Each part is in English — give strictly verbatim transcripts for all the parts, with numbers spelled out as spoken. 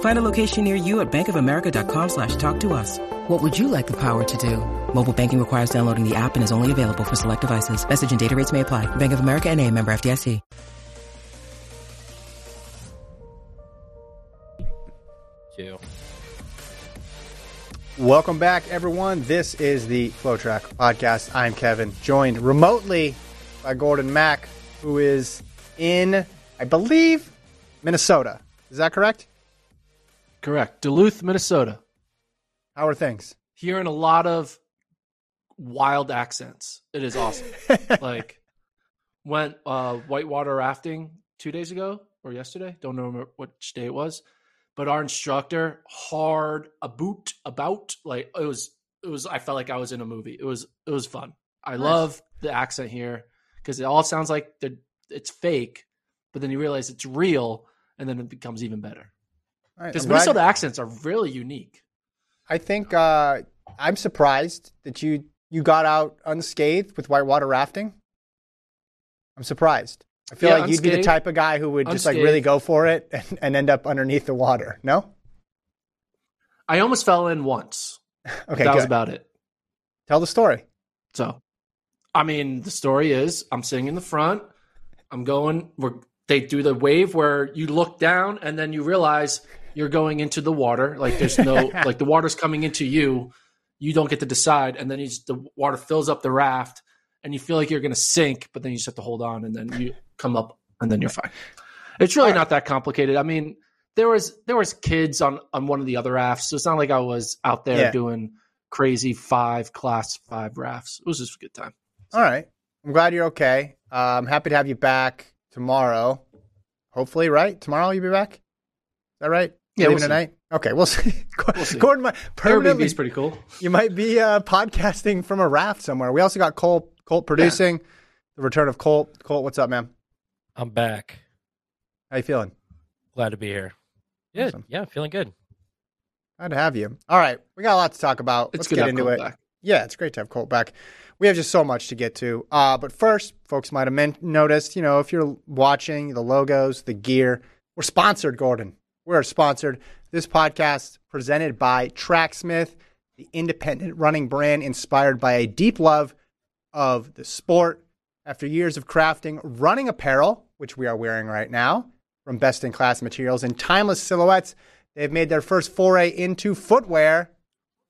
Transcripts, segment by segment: Find a location near you at bankofamerica.com slash talk to us. What would you like the power to do? Mobile banking requires downloading the app and is only available for select devices. Message and data rates may apply. Bank of America N A, member F D I C. Two. Welcome back, everyone. This is the Flow Track Podcast. I'm Kevin, joined remotely by Gordon Mack, who is in, I believe, Minnesota. Is that correct? Correct. Duluth, Minnesota. How are things? Hearing a lot of wild accents. It is awesome. Like, went uh, whitewater rafting two days ago or yesterday. Don't know which day it was. But our instructor, hard about, about like it was, it was. I felt like I was in a movie. It was, it was fun. I nice. love the accent here because it all sounds like it's fake, but then you realize it's real, and then it becomes even better. Because right, Minnesota glad. accents are really unique. I think uh, I'm surprised that you, you got out unscathed with whitewater rafting. I'm surprised. I feel yeah, like unscathed. You'd be the type of guy who would unscathed. just like really go for it and, and end up underneath the water. No? I almost fell in once. Okay, that good. was about it. Tell the story. So, I mean, the story is I'm sitting in the front. I'm going. We're, they do the wave where you look down and then you realize – you're going into the water. Like there's no, like the water's coming into you. You don't get to decide. And then you just, the water fills up the raft and you feel like you're going to sink, but then you just have to hold on and then you come up and then you're fine. It's really All right. not that complicated. I mean, there was, there was kids on, on one of the other rafts. So it's not like I was out there yeah. doing crazy five class five rafts. It was just a good time. So. All right. I'm glad you're okay. Uh, I'm happy to have you back tomorrow. Hopefully, right? Tomorrow you'll be back. Is that right? Yeah, we'll tonight. See. Okay, we'll see. We'll see. Gordon, permanently, Airbnb's pretty cool. You might be uh, podcasting from a raft somewhere. We also got Colt. Colt producing yeah. the return of Colt. Colt, what's up, man? I'm back. How you feeling? Glad to be here. Good. Awesome. Yeah, feeling good. Glad to have you. All right, we got a lot to talk about. It's Let's good get to have into Colt it. Back. Yeah, it's great to have Colt back. We have just so much to get to. Uh, but first, folks might have men- noticed. You know, if you're watching the logos, the gear, we're sponsored, Gordon. We're sponsored. This podcast presented by Tracksmith, the independent running brand inspired by a deep love of the sport. After years of crafting running apparel, which we are wearing right now, from best-in-class materials and timeless silhouettes, they've made their first foray into footwear.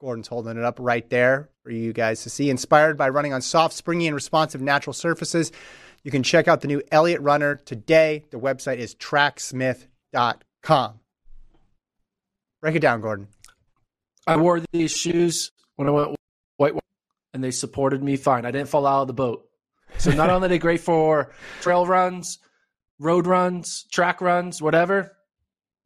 Gordon's holding it up right there for you guys to see. Inspired by running on soft, springy, and responsive natural surfaces, you can check out the new Elliott Runner today. The website is tracksmith dot com. Break it down, Gordon. I wore these shoes when I went whitewater, and they supported me fine. I didn't fall out of the boat. So not only are they great for trail runs, road runs, track runs, whatever,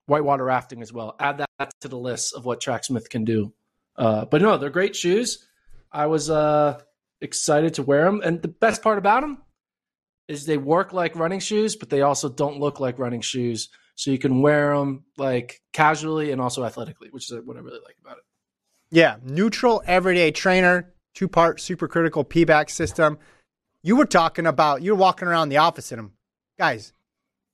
whitewater rafting as well. Add that to the list of what Tracksmith can do. Uh, but no, they're great shoes. I was uh, excited to wear them. And the best part about them is they work like running shoes, but they also don't look like running shoes. So you can wear them like casually and also athletically, which is what I really like about it. Yeah. Neutral everyday trainer, two-part supercritical P B A C system. You were talking about, you were walking around the office in them guys,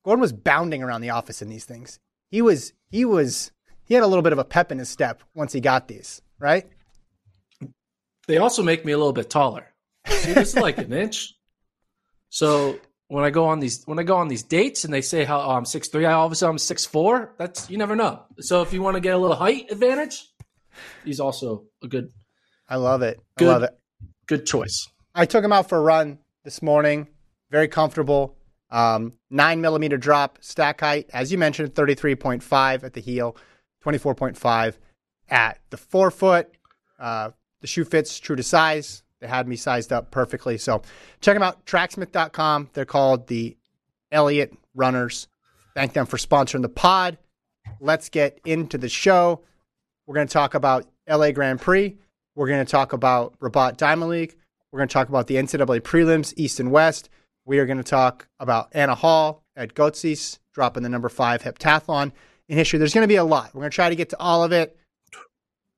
Gordon was bounding around the office in these things. He was, he was, he had a little bit of a pep in his step once he got these, right? They also make me a little bit taller. See, this is like an inch. So when I go on these, when I go on these dates and they say how oh, I'm six three, I all of a sudden I'm six four. That's, you never know. So if you want to get a little height advantage, he's also a good. I love it. Good, I love it. Good choice. I took him out for a run this morning. Very comfortable. Um, nine millimeter drop, stack height, as you mentioned, thirty-three point five at the heel, twenty-four point five at the forefoot. Uh, the shoe fits true to size. They had me sized up perfectly. So check them out, tracksmith dot com. They're called the Elliott Runners. Thank them for sponsoring the pod. Let's get into the show. We're going to talk about L A Grand Prix. We're going to talk about Rabat Diamond League. We're going to talk about the N C double A prelims, East and West. We are going to talk about Anna Hall at Götzis, dropping the number five heptathlon in history. There's going to be a lot. We're going to try to get to all of it.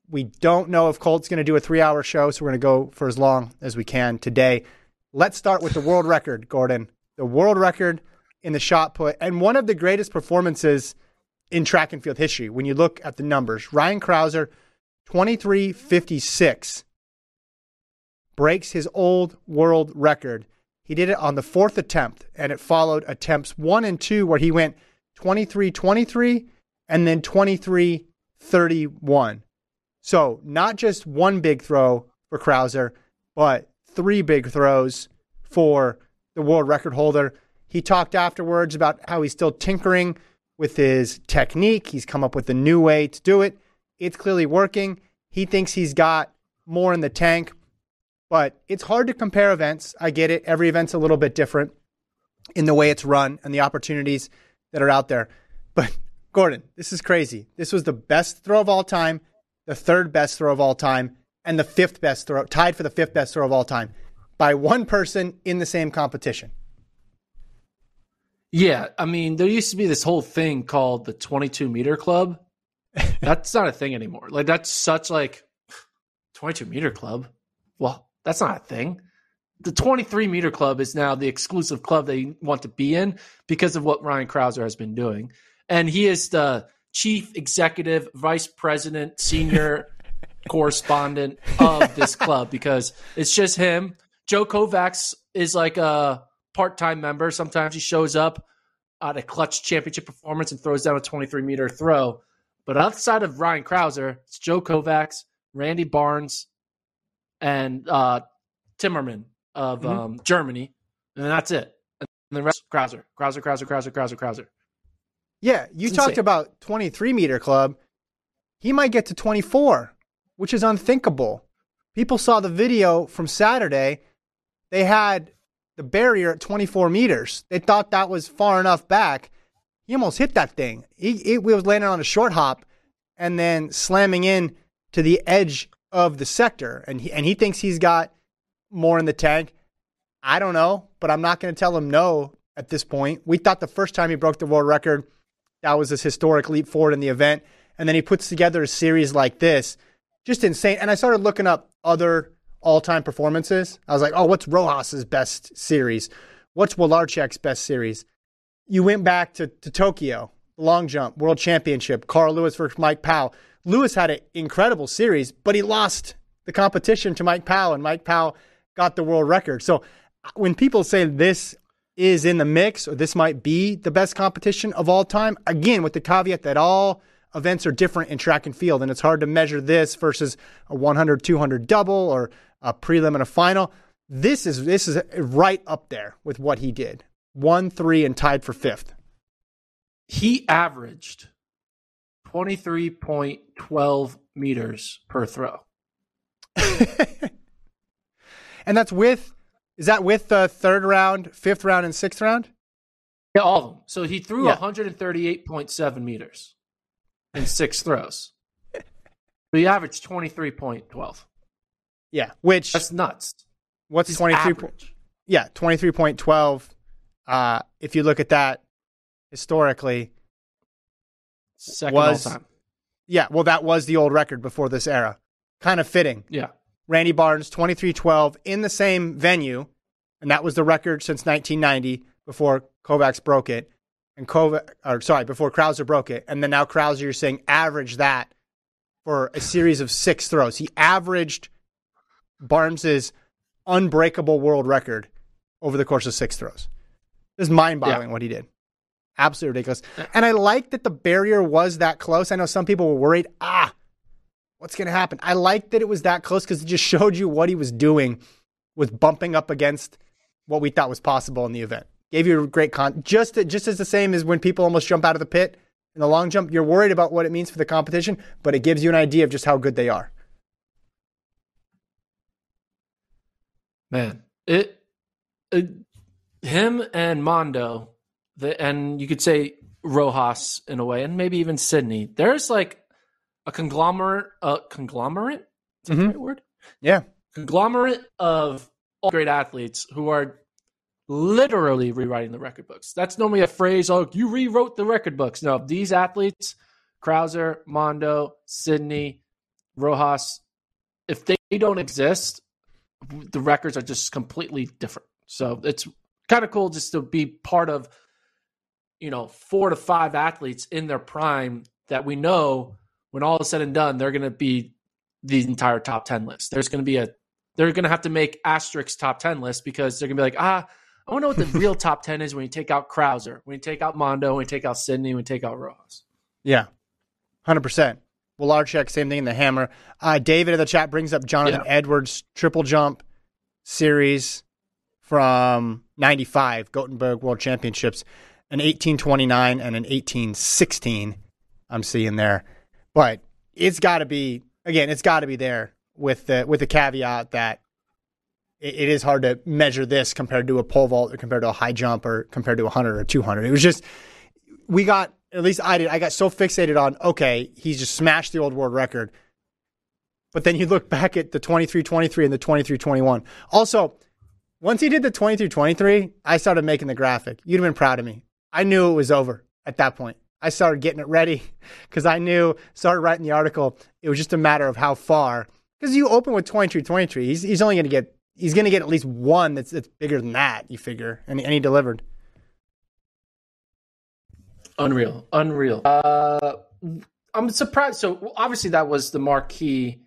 We don't know if Colt's going to do a three-hour show, so we're going to go for as long as we can today. Let's start with the world record, Gordon. The world record in the shot put, and one of the greatest performances in track and field history when you look at the numbers. Ryan Crouser, twenty-three fifty-six, breaks his old world record. He did it on the fourth attempt, and it followed attempts one and two where he went twenty-three twenty-three and then twenty-three thirty-one. So not just one big throw for Crouser, but three big throws for the world record holder. He talked afterwards about how he's still tinkering with his technique. He's come up with a new way to do it. It's clearly working. He thinks he's got more in the tank, but it's hard to compare events. I get it. Every event's a little bit different in the way it's run and the opportunities that are out there. But Gordon, this is crazy. This was the best throw of all time, the third best throw of all time, and the fifth best throw, tied for the fifth best throw of all time by one person in the same competition. Yeah, I mean, there used to be this whole thing called the twenty-two meter club. That's not a thing anymore. Like, that's such like twenty-two meter club. Well, that's not a thing. The twenty-three meter club is now the exclusive club that you want to be in because of what Ryan Crouser has been doing. And he is the chief executive, vice president, senior correspondent of this club because it's just him. Joe Kovacs is like a part-time member. Sometimes he shows up at a clutch championship performance and throws down a twenty-three meter throw. But outside of Ryan Crouser, it's Joe Kovacs, Randy Barnes, and uh, Timmerman of mm-hmm. um, Germany. And that's it. And the rest, Crouser, Crouser, Crouser, Crouser, Crouser, Crouser. Yeah, you it's talked insane. About twenty-three meter club. He might get to twenty-four, which is unthinkable. People saw the video from Saturday. They had the barrier at twenty-four meters. They thought that was far enough back. He almost hit that thing. He, he was landing on a short hop and then slamming in to the edge of the sector. And he, and he thinks he's got more in the tank. I don't know, but I'm not going to tell him no at this point. We thought the first time he broke the world record, that was this historic leap forward in the event. And then he puts together a series like this. Just insane. And I started looking up other all-time performances. I was like, oh, what's Rojas's best series? What's Wolarczyk's best series? You went back to, to Tokyo, long jump, world championship, Carl Lewis versus Mike Powell. Lewis had an incredible series, but he lost the competition to Mike Powell, and Mike Powell got the world record. So when people say this is in the mix, or this might be the best competition of all time, again, with the caveat that all events are different in track and field, and it's hard to measure this versus a one hundred, two hundred double or a prelim and a final. This is this is right up there with what he did. One, three, and tied for fifth. He averaged twenty-three point one two meters per throw. And that's with... Is that with the third round, fifth round, and sixth round? Yeah, all of them. So he threw yeah. one hundred thirty-eight point seven meters in six throws. But he averaged twenty-three point one two. Yeah, which... That's nuts. What's his twenty-three average? Yeah, twenty-three point one two. Uh, if you look at that historically... Second was, all time. Yeah, well, that was the old record before this era. Kind of fitting. Yeah. Randy Barnes, twenty-three twelve in the same venue, and that was the record since nineteen ninety before Kovacs broke it, and Kovac, or sorry, before Crouser broke it, and then now Crouser, you're saying average that for a series of six throws. He averaged Barnes's unbreakable world record over the course of six throws. It's mind-boggling yeah. what he did. Absolutely ridiculous. Yeah. And I like that the barrier was that close. I know some people were worried, ah, what's going to happen? I like that it was that close because it just showed you what he was doing with bumping up against what we thought was possible in the event. Gave you a great con. Just, just as the same as when people almost jump out of the pit in the long jump, you're worried about what it means for the competition, but it gives you an idea of just how good they are. Man, it, it him and Mondo, the, and you could say Rojas in a way, and maybe even Sydney. There's like a conglomerate, a conglomerate, is that mm-hmm. the right word? Yeah, conglomerate of all great athletes who are literally rewriting the record books. That's normally a phrase, oh, you rewrote the record books. No, these athletes, Crouser, Mondo, Sydney, Rojas, if they don't exist, the records are just completely different. So it's kind of cool just to be part of, you know, four to five athletes in their prime that we know when all is said and done, they're going to be the entire top ten list. There's going to be a, they're going to have to make asterisk top ten list because they're going to be like, ah, I want to know what the real top ten is when you take out Crouser, when you take out Mondo, when you take out Sydney, when you take out Rojas. Yeah, one hundred percent. Willarchuk, same thing in the hammer. Uh, David in the chat brings up Jonathan yeah. Edwards' triple jump series from ninety-five, Gothenburg World Championships, an eighteen twenty-nine and an eighteen sixteen I'm seeing there. But it's got to be, again, it's got to be there with the, with the caveat that it, it is hard to measure this compared to a pole vault or compared to a high jump or compared to one hundred or two hundred. It was just, we got, at least I did, I got so fixated on, okay, he's just smashed the old world record. But then you look back at the twenty-three twenty-three and the twenty-three twenty-one. Also, once he did the twenty-three twenty-three, I started making the graphic. You'd have been proud of me. I knew it was over at that point. I started getting it ready because I knew, started writing the article. It was just a matter of how far. Because you open with twenty-three twenty-three, he's, he's only going to get, he's going to get at least one that's, that's bigger than that, you figure. And, and he delivered. Unreal, unreal. Uh, I'm surprised. So obviously that was the marquee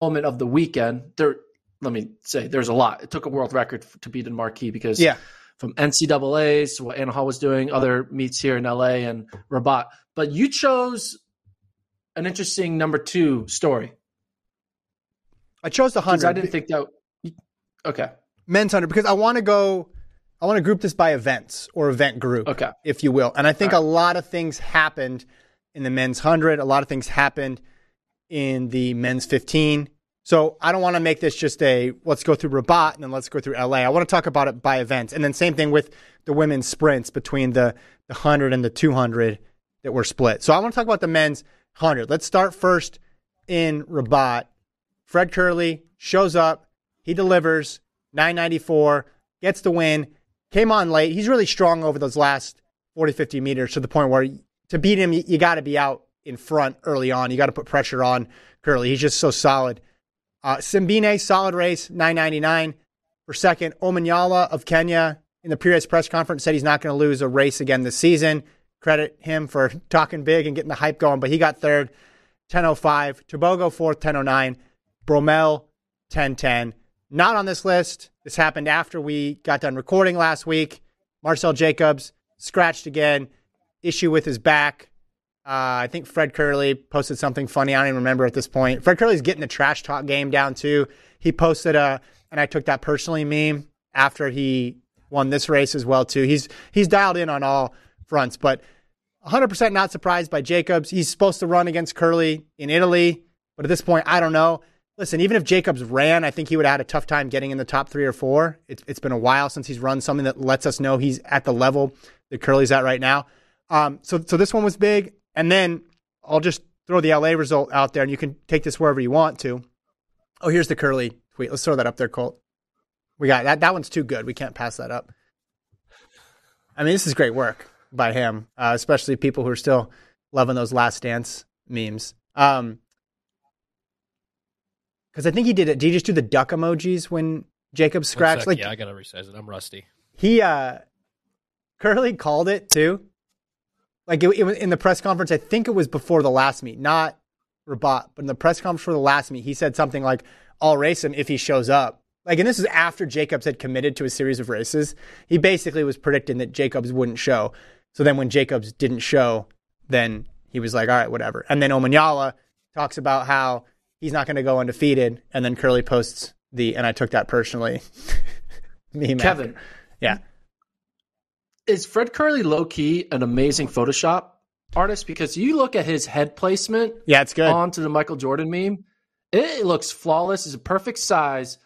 moment of the weekend. There, let me say, there's a lot. It took a world record to be the marquee because yeah. from N C double A's to what Anna Hall was doing, other meets here in L A and Rabat. But you chose an interesting number two story. I chose the hundred. I didn't think that. Okay, men's hundred because I want to go. I want to group this by events or event group, okay. if you will. And I think right. a lot of things happened in the men's one hundred. A lot of things happened in the men's fifteen. So I don't want to make this just a, let's go through Rabat and then let's go through L A. I want to talk about it by events. And then same thing with the women's sprints between the, the one hundred and the two hundred that were split. So I want to talk about the men's one hundred. Let's start first in Rabat. Fred Kerley shows up. He delivers nine ninety-four, gets the win. Came on late. He's really strong over those last forty, fifty meters to the point where to beat him, you, you got to be out in front early on. You got to put pressure on Kerley. He's just so solid. Uh, Simbine, solid race, nine ninety-nine for second. Omanyala of Kenya in the pre-race press conference said he's not going to lose a race again this season. Credit him for talking big and getting the hype going, but he got third, ten oh five. Tobogo, fourth, ten oh nine. Bromell, ten ten. Not on this list. This happened after we got done recording last week. Marcel Jacobs scratched again. Issue with his back. Uh, I think Fred Kerley posted something funny. I don't even remember at this point. Fred Kerley's getting the trash talk game down too. He posted a, and I took that personally meme after he won this race as well too. He's he's dialed in on all fronts, but one hundred percent not surprised by Jacobs. He's supposed to run against Kerley in Italy, but at this point, I don't know. Listen, even if Jacobs ran, I think he would have had a tough time getting in the top three or four. It's, it's been a while since he's run something that lets us know he's at the level that Kerley's at right now. Um, so so this one was big. And then I'll just throw the L A result out there, and you can take this wherever you want to. Oh, here's the Kerley tweet. Let's throw that up there, Colt. We got that. That one's too good. We can't pass that up. I mean, this is great work by him, uh, especially people who are still loving those Last Dance memes. Um Because I think he did it. Did he just do the duck emojis when Jacob scratched? Like, yeah, I got to resize it. I'm rusty. He, uh, Kerley called it too. Like it, it was in the press conference, I think it was before the last meet, not Rabat, but in the press conference for the last meet, he said something like, "I'll race him if he shows up." Like, and this is after Jacobs had committed to a series of races. He basically was predicting that Jacobs wouldn't show. So then when Jacobs didn't show, then he was like, all right, whatever. And then Omanyala talks about how he's not going to go undefeated. And then Kerley posts the, and I took that personally. Me, Kevin. After. Yeah. Is Fred Kerley low-key an amazing Photoshop artist? Because you look at his head placement yeah, it's good. Onto the Michael Jordan meme, it looks flawless. It's a perfect size.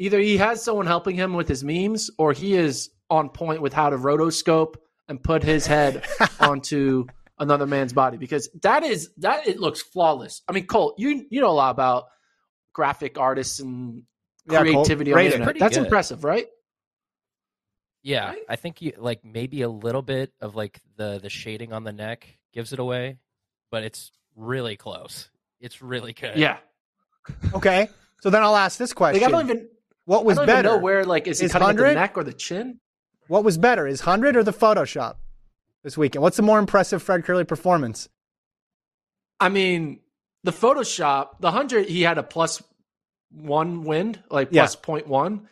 Either he has someone helping him with his memes, or he is on point with how to rotoscope and put his head onto another man's body. Because that is that it looks flawless. I mean, Cole, you you know a lot about graphic artists and creativity yeah, on the internet. That's good. Impressive, right? Yeah, I think you, like maybe a little bit of like the, the shading on the neck gives it away, but it's really close. It's really good. Yeah. Okay, so then I'll ask this question: like, I don't even what was I don't better? Even know where like is, is he cutting the neck or the chin? What was better, is one hundred or the Photoshop this weekend? What's the more impressive Fred Kerley performance? I mean, the Photoshop, the one hundred, he had a plus one wind, like yeah. plus point one.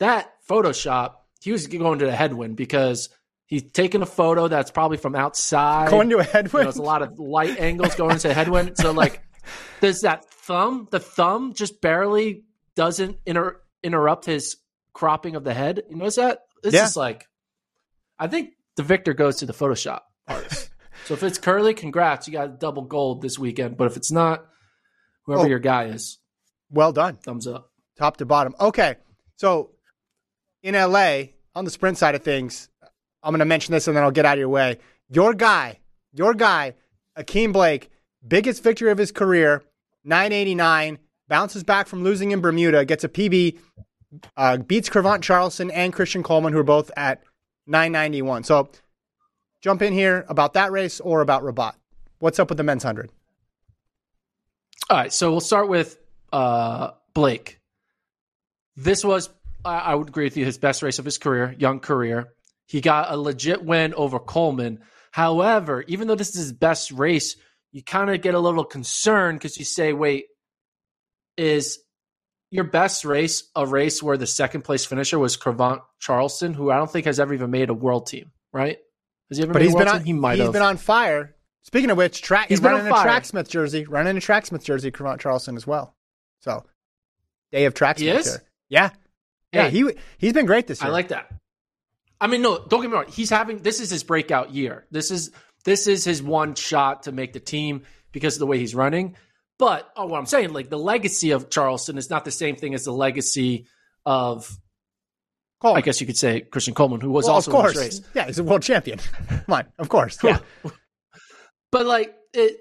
That Photoshop, he was going to the headwind because he's taking a photo that's probably from outside. Going to a headwind. You know, there's a lot of light angles going into a headwind. So, like, there's that thumb. The thumb just barely doesn't inter- interrupt his cropping of the head. You notice that? This yeah. is like, I think the victor goes to the Photoshop artist. So if it's Kerley, congrats. You got double gold this weekend. But if it's not, whoever oh, your guy is. Well done. Thumbs up. Top to bottom. Okay. So in L A, on the sprint side of things, I'm going to mention this and then I'll get out of your way. Your guy, your guy, Akeem Blake, biggest victory of his career, nine eighty-nine, bounces back from losing in Bermuda, gets a P B. Uh, beats Cravant Charleston and Christian Coleman, who are both at nine ninety-one. So jump in here about that race or about Rabat. What's up with the men's one hundred? All right, so we'll start with uh, Blake. This was, I, I would agree with you, his best race of his career, young career. He got a legit win over Coleman. However, even though this is his best race, you kind of get a little concerned because you say, wait, is your best race a race where the second place finisher was Cravant Charleston, who I don't think has ever even made a world team, right? Has he ever but made he's a world been on, team? He might he's have. He's been on fire. Speaking of which, track he's running a Tracksmith jersey, running a Tracksmith jersey, Cravant Charleston as well. So day of Tracksmith. He is? Here. Yeah. Yeah. Hey, he he's been great this year. I like that. I mean, no, don't get me wrong. He's having this is his breakout year. This is this is his one shot to make the team because of the way he's running. But oh, what I'm saying, like the legacy of Charleston is not the same thing as the legacy of, Coleman. I guess you could say, Christian Coleman, who was well, also in this race. Yeah, he's a world champion. Come on, of course. Yeah. But like, it.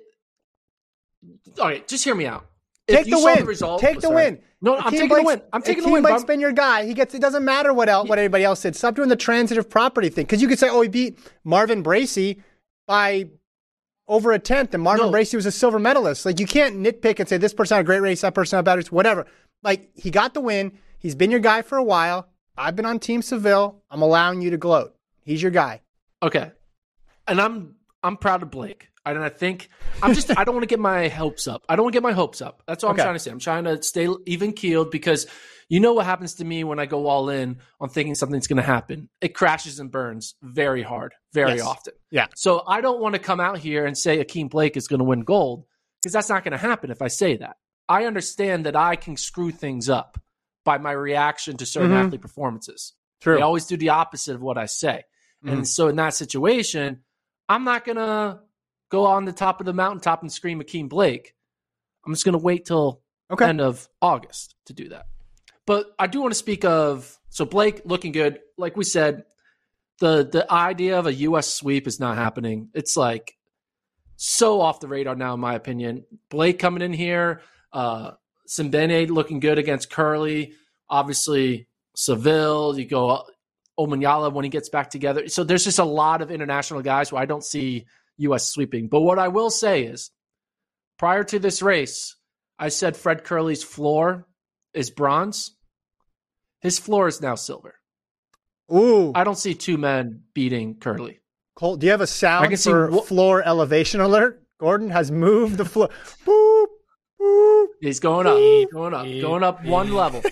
All right, just hear me out. Take if you the, win. the result, Take oh, the win. No, no I'm taking Blake's, the win. I'm taking the win. Blake's been your guy. He gets. It doesn't matter what else, what anybody else did. Stop doing the transitive property thing. Because you could say, oh, he beat Marvin Bracey by over a tenth, and Marvin no. Bracey was a silver medalist. Like, you can't nitpick and say this person had a great race, that person had a bad race, whatever. Like, he got the win. He's been your guy for a while. I've been on Team Seville. I'm allowing you to gloat. He's your guy. Okay. And I'm I'm proud of Blake. I don't I think I'm just I don't want to get my hopes up. I don't want to get my hopes up. That's all okay. I'm trying to say. I'm trying to stay even keeled because you know what happens to me when I go all in on thinking something's going to happen. It crashes and burns very hard, very yes. often. Yeah. So I don't want to come out here and say Akeem Blake is going to win gold because that's not going to happen if I say that. I understand that I can screw things up by my reaction to certain mm-hmm. athlete performances. True. They always do the opposite of what I say. Mm-hmm. And so in that situation, I'm not going to go on the top of the mountaintop and scream Akeem Blake. I'm just going to wait till okay. end of August to do that. But I do want to speak of, so Blake looking good. Like we said, the the idea of a U S sweep is not happening. It's like so off the radar now, in my opinion. Blake coming in here, uh, Simbine looking good against Kerley. Obviously, Seville, you go Omanyala when he gets back together. So there's just a lot of international guys who I don't see U S sweeping. But what I will say is, prior to this race, I said Fred Kerley's floor is bronze. His floor is now silver. Ooh. I don't see two men beating Kerley. Cole, do you have a sound for see... floor elevation alert? Gordon has moved the floor. Boop, boop, He's going up, boop, going up, boop, going up one level.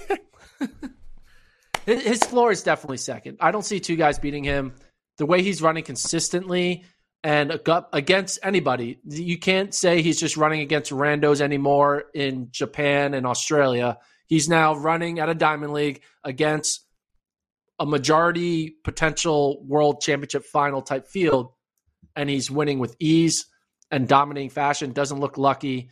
His floor is definitely second. I don't see two guys beating him. The way he's running consistently and against anybody, you can't say he's just running against randos anymore in Japan and Australia. He's now running at a Diamond League against a majority potential world championship final type field, and he's winning with ease and dominating fashion. Doesn't look lucky.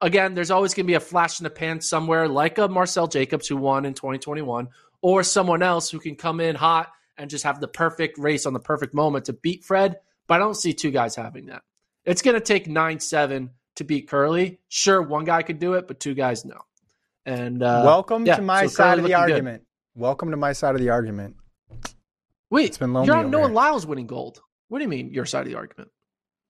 Again, there's always going to be a flash in the pan somewhere, like a Marcel Jacobs who won in twenty twenty-one, or someone else who can come in hot and just have the perfect race on the perfect moment to beat Fred, but I don't see two guys having that. It's going to take nine seven to beat Kerley. Sure, one guy could do it, but two guys, no. And uh, Welcome yeah, to my so side of the argument. Good. Welcome to my side of the argument. Wait, it's been lonely you're on Noah Lyles winning gold. What do you mean your side of the argument?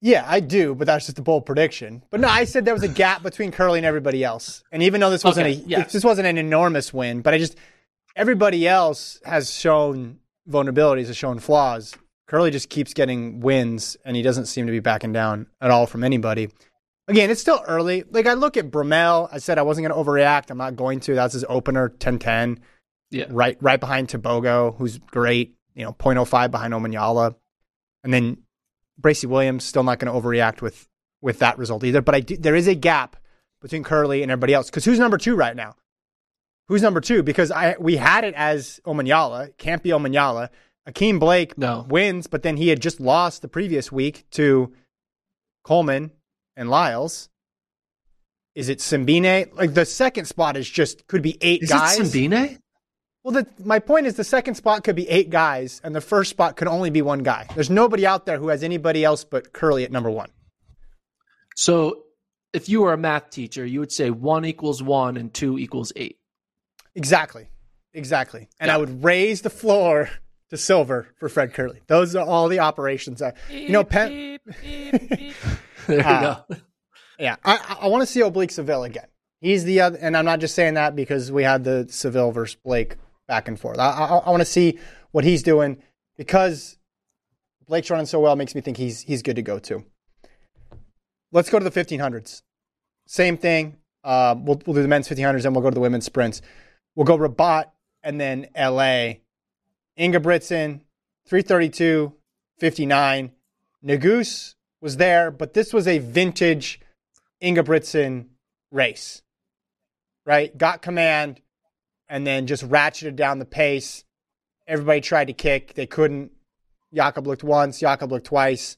Yeah, I do, but that's just a bold prediction. But no, I said there was a gap between Kerley and everybody else. And even though this wasn't okay, a yes. this wasn't an enormous win, but I just everybody else has shown vulnerabilities, has shown flaws. Kerley just keeps getting wins, and he doesn't seem to be backing down at all from anybody. Again, it's still early. Like, I look at Brumell. I said I wasn't going to overreact. I'm not going to. That's his opener, ten ten. Yeah. Right right behind Tobogo, who's great. You know, point oh five behind Omanyala. And then Bracey Williams, still not going to overreact with, with that result either. But I do, there is a gap between Kerley and everybody else. Because who's number two right now? Who's number two? Because I we had it as Omanyala. Can't be Omanyala. Akeem Blake no. wins, but then he had just lost the previous week to Coleman and Lyles. Is it Simbine? Like, the second spot is just could be eight is guys. Is it Simbine? Well, the, my point is the second spot could be eight guys, and the first spot could only be one guy. There's nobody out there who has anybody else but Kerley at number one. So if you were a math teacher, you would say one equals one and two equals eight. Exactly. Exactly. And yeah. I would raise the floor to silver for Fred Kerley. Those are all the operations. I, you know, Penn... There you uh, go. Yeah, I, I want to see Oblique Seville again. He's the other, and I'm not just saying that because we had the Seville versus Blake back and forth. I, I, I want to see what he's doing because Blake's running so well. It makes me think he's he's good to go too. Let's go to the fifteen hundreds. Same thing. Uh, we'll we'll do the men's fifteen hundreds, then we'll go to the women's sprints. We'll go Rabat and then L A. Ingebrigtsen, three thirty-two fifty-nine. Negus was there, but this was a vintage Ingebrigtsen race, right? Got command and then just ratcheted down the pace. Everybody tried to kick. They couldn't. Jakob looked once, Jakob looked twice,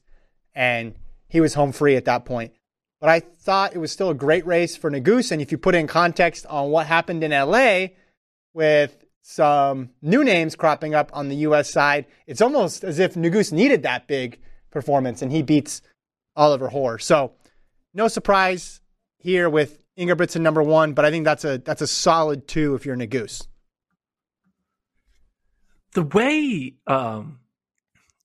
and he was home free at that point. But I thought it was still a great race for Negus, and if you put in context on what happened in L A with some new names cropping up on the U S side, it's almost as if Negus needed that big performance, and he beats Oliver Hoare. So no surprise here with Ingebrigtsen number one, but I think that's a that's a solid two if you're Negus. The way um,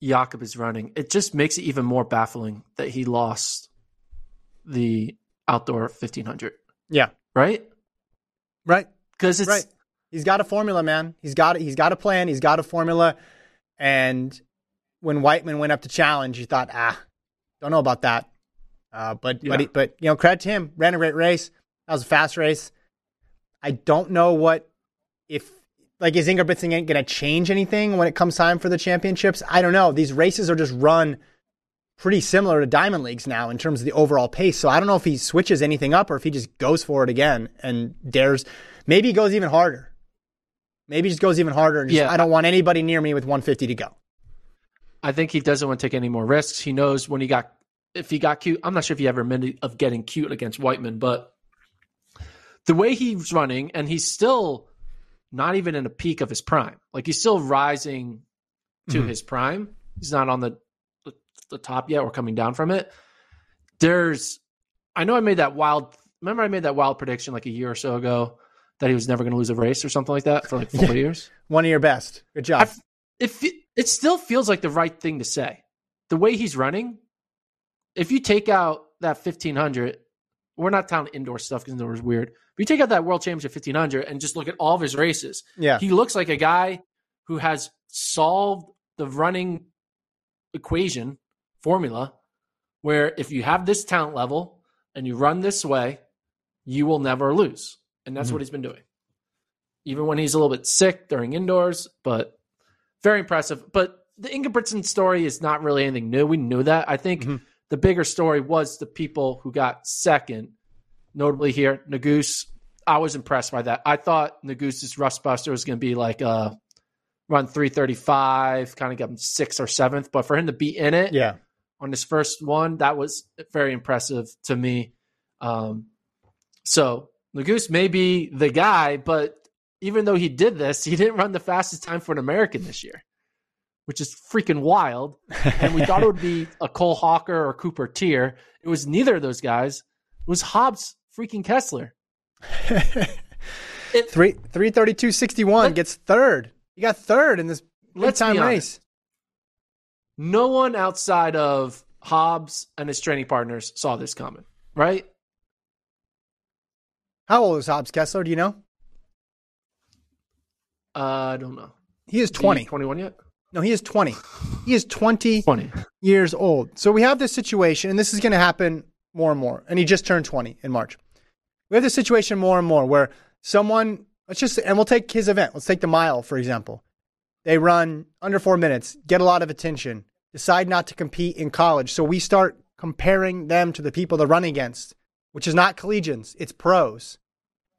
Jakob is running, it just makes it even more baffling that he lost the outdoor fifteen hundred. Yeah. Right? Right. Because it's... Right. He's got a formula, man. He's got he's got a plan. He's got a formula. And when Whiteman went up to challenge, you thought, ah, don't know about that. Uh, but yeah. but he, but you know, credit to him. Ran a great race. That was a fast race. I don't know what if like is Ingebrigtsen going to change anything when it comes time for the championships? I don't know. These races are just run pretty similar to Diamond Leagues now in terms of the overall pace. So I don't know if he switches anything up or if he just goes for it again and dares. Maybe he goes even harder. Maybe he just goes even harder. And just, yeah. I don't want anybody near me with one fifty to go. I think he doesn't want to take any more risks. He knows when he got, if he got cute, I'm not sure if he ever meant of getting cute against Whiteman, but the way he's running, and he's still not even in the peak of his prime. Like, he's still rising to mm-hmm. his prime. He's not on the, the the top yet or coming down from it. There's, I know I made that wild, remember I made that wild prediction like a year or so ago that he was never going to lose a race or something like that for like four yeah. years. One of your best. Good job. I've, it, it still feels like the right thing to say. The way he's running, if you take out that fifteen hundred, we're not down to indoor stuff because indoor is weird. But you take out that World Championship fifteen hundred and just look at all of his races. Yeah. He looks like a guy who has solved the running equation formula, where if you have this talent level and you run this way, you will never lose. And that's mm-hmm. what he's been doing. Even when he's a little bit sick during indoors, but very impressive. But the Ingebrigtsen story is not really anything new. We knew that. I think mm-hmm. the bigger story was the people who got second, notably here, Negus. I was impressed by that. I thought Negus's rust buster was going to be like a run three thirty-five, kind of got him sixth or seventh. But for him to be in it yeah. on his first one, that was very impressive to me. Um, so Negus may be the guy, but even though he did this, he didn't run the fastest time for an American this year, which is freaking wild. And we thought it would be a Cole Hocker or Cooper Teare. It was neither of those guys. It was Hobbs freaking Kessler. it, Three three thirty two sixty one gets third. You got third in this let's time race. No one outside of Hobbs and his training partners saw this coming, right? How old is Hobbs Kessler? Do you know? Uh, I don't know. He is twenty. Is he twenty-one yet? No, he is twenty. He is twenty, twenty years old. So we have this situation, and this is going to happen more and more. And he just turned twenty in March. We have this situation more and more where someone, let's just, and we'll take his event. Let's take the mile, for example. They run under four minutes, get a lot of attention, decide not to compete in college. So we start comparing them to the people they're running against, which is not collegians, it's pros.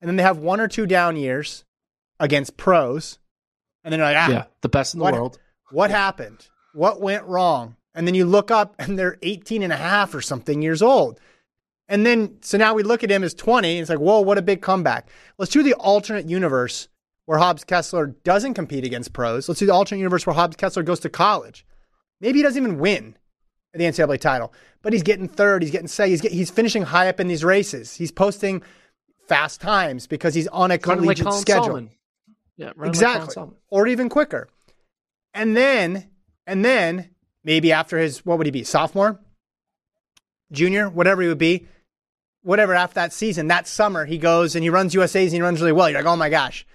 And then they have one or two down years against pros. And then they're like, ah, yeah, the best in the what, world. What yeah. happened? What went wrong? And then you look up and they're eighteen and a half or something years old. And then, so now we look at him as twenty, and it's like, whoa, what a big comeback. Let's do the alternate universe where Hobbs Kessler doesn't compete against pros. Let's do the alternate universe where Hobbs Kessler goes to college. Maybe he doesn't even win the N C double A title, but he's getting third, he's getting second, he's, get, he's finishing high up in these races. He's posting fast times because he's on a collegiate like schedule. Solomon. Yeah, exactly, like or even quicker. And then, and then, maybe after his, what would he be, sophomore? Junior, whatever he would be. Whatever, after that season, that summer, he goes and he runs U S A's and he runs really well. You're like, oh my gosh,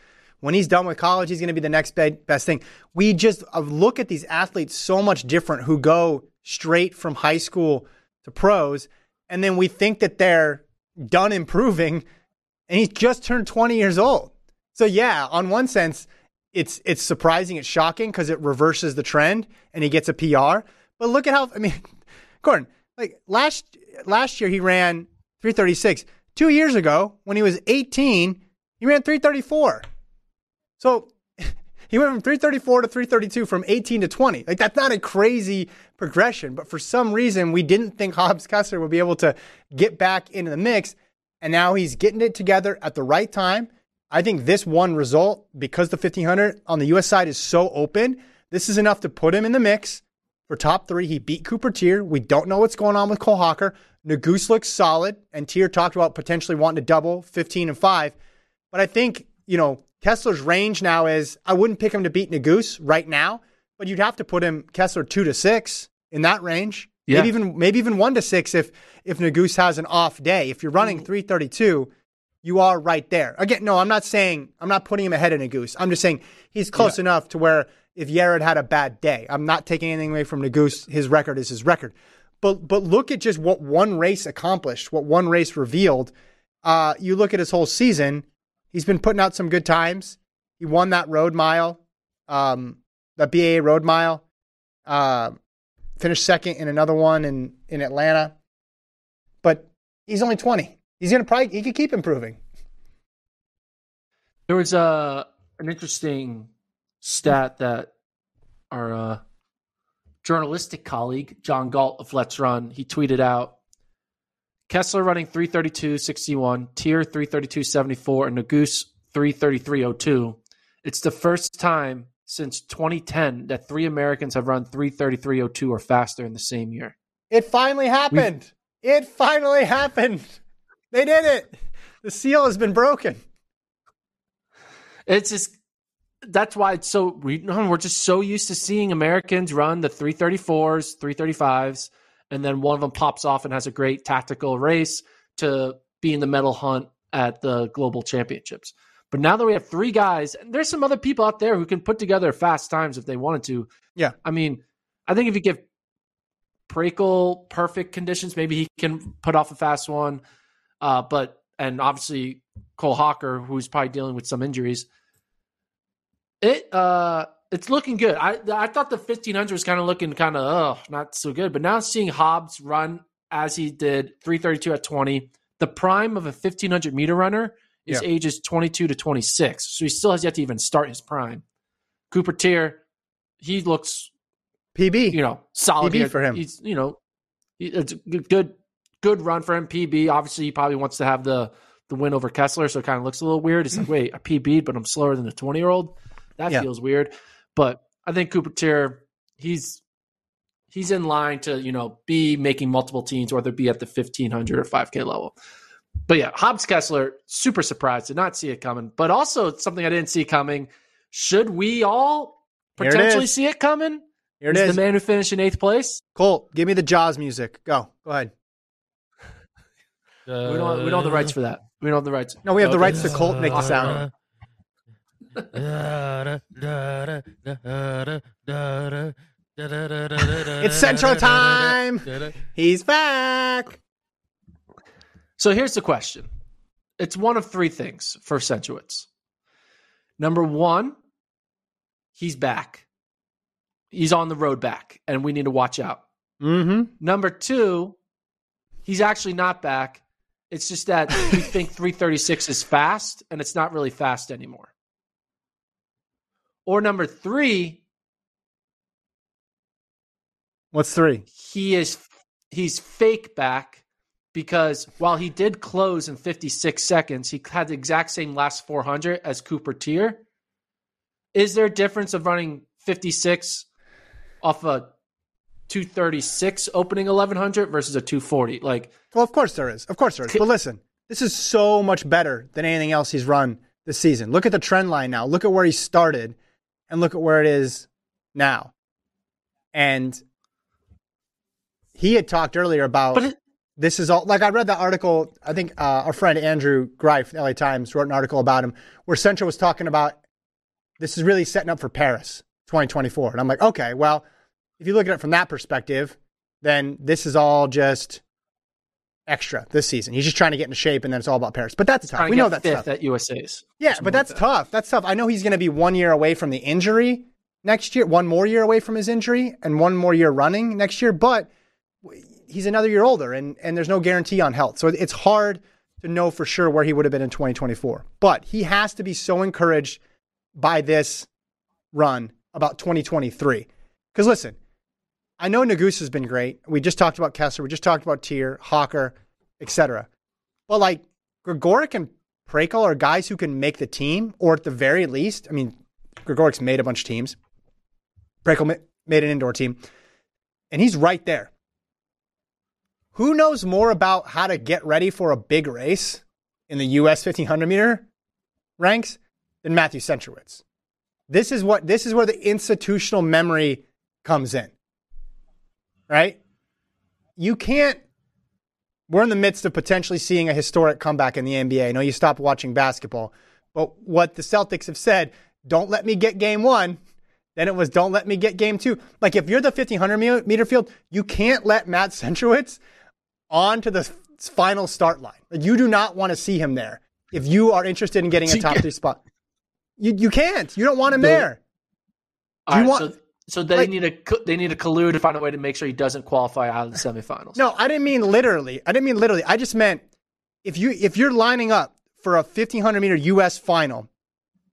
when he's done with college, he's going to be the next best thing. We just look at these athletes so much different who go straight from high school to pros, and then we think that they're done improving, and he's just turned twenty years old. So yeah, on one sense, it's it's surprising, it's shocking because it reverses the trend and he gets a P R. But look at how, I mean, Gordon, like last last year he ran three thirty-six. Two years ago, when he was eighteen, he ran three thirty-four. So he went from three thirty-four to three thirty-two, from eighteen to twenty. Like, that's not a crazy progression, but for some reason, we didn't think Hobbs Kessler would be able to get back into the mix, and now he's getting it together at the right time. I think this one result, because the fifteen hundred on the U S side is so open, this is enough to put him in the mix for top three. He beat Cooper Teare. We don't know what's going on with Cole Hocker. Negus looks solid, and Tier talked about potentially wanting to double fifteen and five. But I think, you know, Kessler's range now is, I wouldn't pick him to beat Negus right now, but you'd have to put him, Kessler, two to six in that range. Yeah. Maybe even maybe even one to six if if Negus has an off day. If you're running three thirty-two, you are right there. Again, no, I'm not saying, I'm not putting him ahead of Negus. I'm just saying he's close yeah. enough to where if Yared had a bad day, I'm not taking anything away from Negus. His record is his record. But but look at just what one race accomplished, what one race revealed. Uh, you look at his whole season, he's been putting out some good times. He won that road mile, um, the B A A road mile, uh, finished second in another one in, in Atlanta. But he's only twenty. He's going to probably, he could keep improving. There was uh, an interesting stat that our uh, – journalistic colleague, John Galt of Let's Run, he tweeted out, Kessler running three thirty-two sixty-one, Tier three thirty-two seventy-four, and Negus three thirty-three oh two. It's the first time since twenty ten that three Americans have run three thirty-three oh two or faster in the same year. It finally happened. We've... It finally happened. They did it. The seal has been broken. It's just... That's why it's so – we're just so used to seeing Americans run the three thirty-fours, three thirty-fives, and then one of them pops off and has a great tactical race to be in the medal hunt at the global championships. But now that we have three guys, and there's some other people out there who can put together fast times if they wanted to. Yeah. I mean, I think if you give Prakel perfect conditions, maybe he can put off a fast one. Uh, but and obviously Cole Hocker, who's probably dealing with some injuries, it uh, it's looking good. I I thought the fifteen hundred was kind of looking kind of oh, not so good. But now seeing Hobbs run as he did, three thirty-two at twenty, the prime of a fifteen hundred meter runner, is yeah. ages twenty-two to twenty-six. So he still has yet to even start his prime. Cooper Teare, he looks P B, you know, solid P B here. For him. He's, you know, it's a good, good run for him. P B, obviously he probably wants to have the, the win over Kessler. So it kind of looks a little weird. It's like, wait, I P B'd, but I'm slower than the twenty year old. That yeah. feels weird. But I think Cooper Teare, he's, he's in line to, you know, be making multiple teams, whether it be at the fifteen hundred or five K level. But yeah, Hobbs Kessler, super surprised. Did not see it coming. But also something I didn't see coming. Should we all potentially it see it coming? Here it is, is. The man who finished in eighth place. Cole, give me the Jaws music. Go. Go ahead. Uh, we, don't, we don't have the rights for that. We don't have the rights. No, we have okay. the rights to Colt make the sound. It's Central Time. He's back. So here's the question. It's one of three things for Centrowitz. Number one, he's back. He's on the road back, and we need to watch out. Mm-hmm. Number two, he's actually not back. It's just that we think three thirty-six is fast, and it's not really fast anymore. Or number three. What's three? He is he's fake back. Because while he did close in fifty-six seconds, he had the exact same last four hundred as Cooper Teare. Is there a difference of running fifty-six off a two thirty-six opening eleven hundred versus a two forty? Like, well, of course there is. Of course there is. But listen, this is so much better than anything else he's run this season. Look at the trend line now. Look at where he started and look at where it is now. And he had talked earlier about... But it- This is all, like I read that article, I think uh, our friend Andrew Greif, L A Times, wrote an article about him where Central was talking about this is really setting up for Paris twenty twenty-four. And I'm like, okay, well, if you look at it from that perspective, then this is all just extra this season. He's just trying to get into shape and then it's all about Paris. But that's tough. We know that's tough. At U S A's. Yeah, but that's tough. That's tough. I know he's going to be one year away from the injury next year, one more year away from his injury and one more year running next year, but... he's another year older, and, and there's no guarantee on health. So it's hard to know for sure where he would have been in twenty twenty-four. But he has to be so encouraged by this run about twenty twenty-three. Because listen, I know Negus has been great. We just talked about Kessler. We just talked about Teare, Hocker, et cetera. But like Gregoric and Prakel are guys who can make the team, or at the very least, I mean, Gregoric's made a bunch of teams. Prakel made an indoor team. And he's right there. Who knows more about how to get ready for a big race in the U S fifteen hundred meter ranks than Matthew Centrowitz? This is what this is where the institutional memory comes in, right? You can't. We're in the midst of potentially seeing a historic comeback in the N B A. I know you stopped watching basketball, but what the Celtics have said: "Don't let me get game one." Then it was, "Don't let me get game two." Like if you're the fifteen hundred meter field, you can't let Matt Centrowitz on to the final start line. You do not want to see him there if you are interested in getting a top three spot. You you can't. You don't want him the, there. You right, want, so, so they like, need to they need to collude to find a way to make sure he doesn't qualify out of the semifinals. No, I didn't mean literally. I didn't mean literally. I just meant if you if you're lining up for a fifteen hundred meter U S final,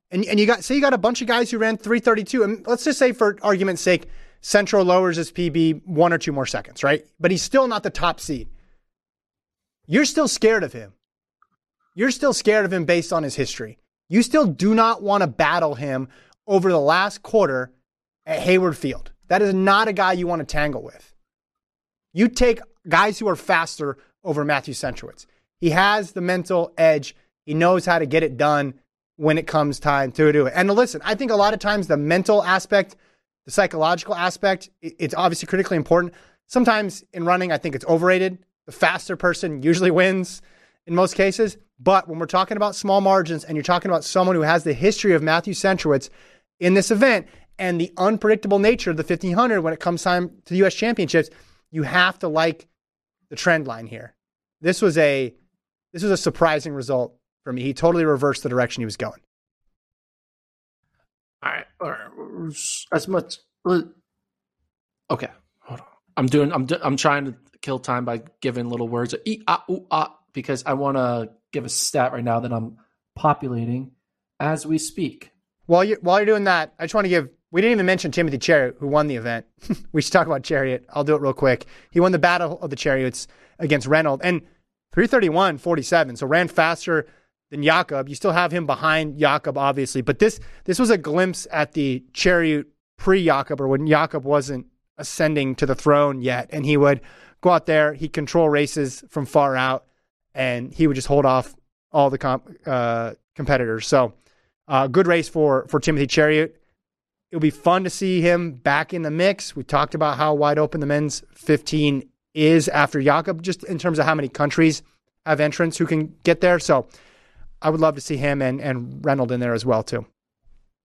and and you got say you got a bunch of guys who ran three thirty-two, and let's just say for argument's sake, Central lowers his P B one or two more seconds, right? But he's still not the top seed. You're still scared of him. You're still scared of him based on his history. You still do not want to battle him over the last quarter at Hayward Field. That is not a guy you want to tangle with. You take guys who are faster over Matthew Centrowitz. He has the mental edge. He knows how to get it done when it comes time to do it. And listen, I think a lot of times the mental aspect, the psychological aspect, it's obviously critically important. Sometimes in running, I think it's overrated. The faster person usually wins in most cases. But when we're talking about small margins and you're talking about someone who has the history of Matthew Centrowitz in this event and the unpredictable nature of the fifteen hundred when it comes time to the U S Championships, you have to like the trend line here. This was a this was a surprising result for me. He totally reversed the direction he was going. All right, as much. Okay, hold on. I'm doing. I'm. Do, I'm trying to kill time by giving little words. E ah ooh ah, because I want to give a stat right now that I'm populating as we speak. While you while you're doing that, I just want to give. We didn't even mention Timothy Cheruiyot, who won the event. We should talk about Cheruiyot. I'll do it real quick. He won the Battle of the Chariots against Reynolds, and three thirty-one forty-seven. So ran faster than Jakob. You still have him behind Jakob, obviously, but this this was a glimpse at the Cheruiyot pre-Jakob, or when Jakob wasn't ascending to the throne yet, and he would go out there. He'd control races from far out, and he would just hold off all the comp, uh, competitors. So, uh, good race for for Timothy Cheruiyot. It'll be fun to see him back in the mix. We talked about how wide open the men's fifteen is after Jakob, just in terms of how many countries have entrants who can get there. So, I would love to see him and and Reynolds in there as well too.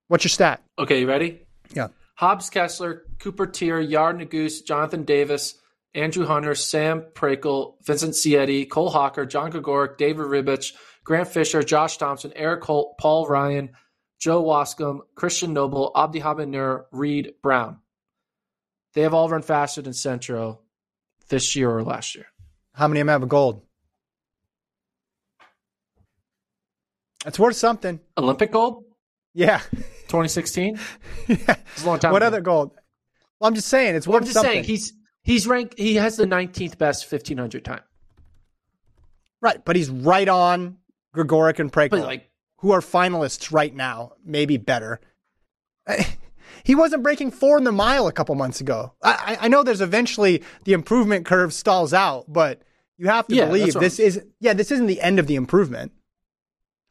What's your stat? Okay, you ready? Yeah. Hobbs Kessler, Cooper Teare, Yard Negus, Jonathan Davis, Andrew Hunter, Sam Prakel, Vincent Cietti, Cole Hocker, John Gregoric, David Ribich, Grant Fisher, Josh Thompson, Eric Holt, Paul Ryan, Joe Wascom, Christian Noble, Abdi Habanur, Reed Brown. They have all run faster than Centro this year or last year. How many of them have a gold? That's worth something. Olympic gold? Yeah. twenty sixteen? Yeah. It's a long time What ago. Other gold? Well, I'm just saying it's well, worth I'm just something. Saying he's he's ranked he has the nineteenth best fifteen hundred time. Right, but he's right on Gregoric and Prakel, like, who are finalists right now, maybe better. He wasn't breaking four in the mile a couple months ago. I, I know there's eventually the improvement curve stalls out, but you have to yeah, believe this is yeah, this isn't the end of the improvement.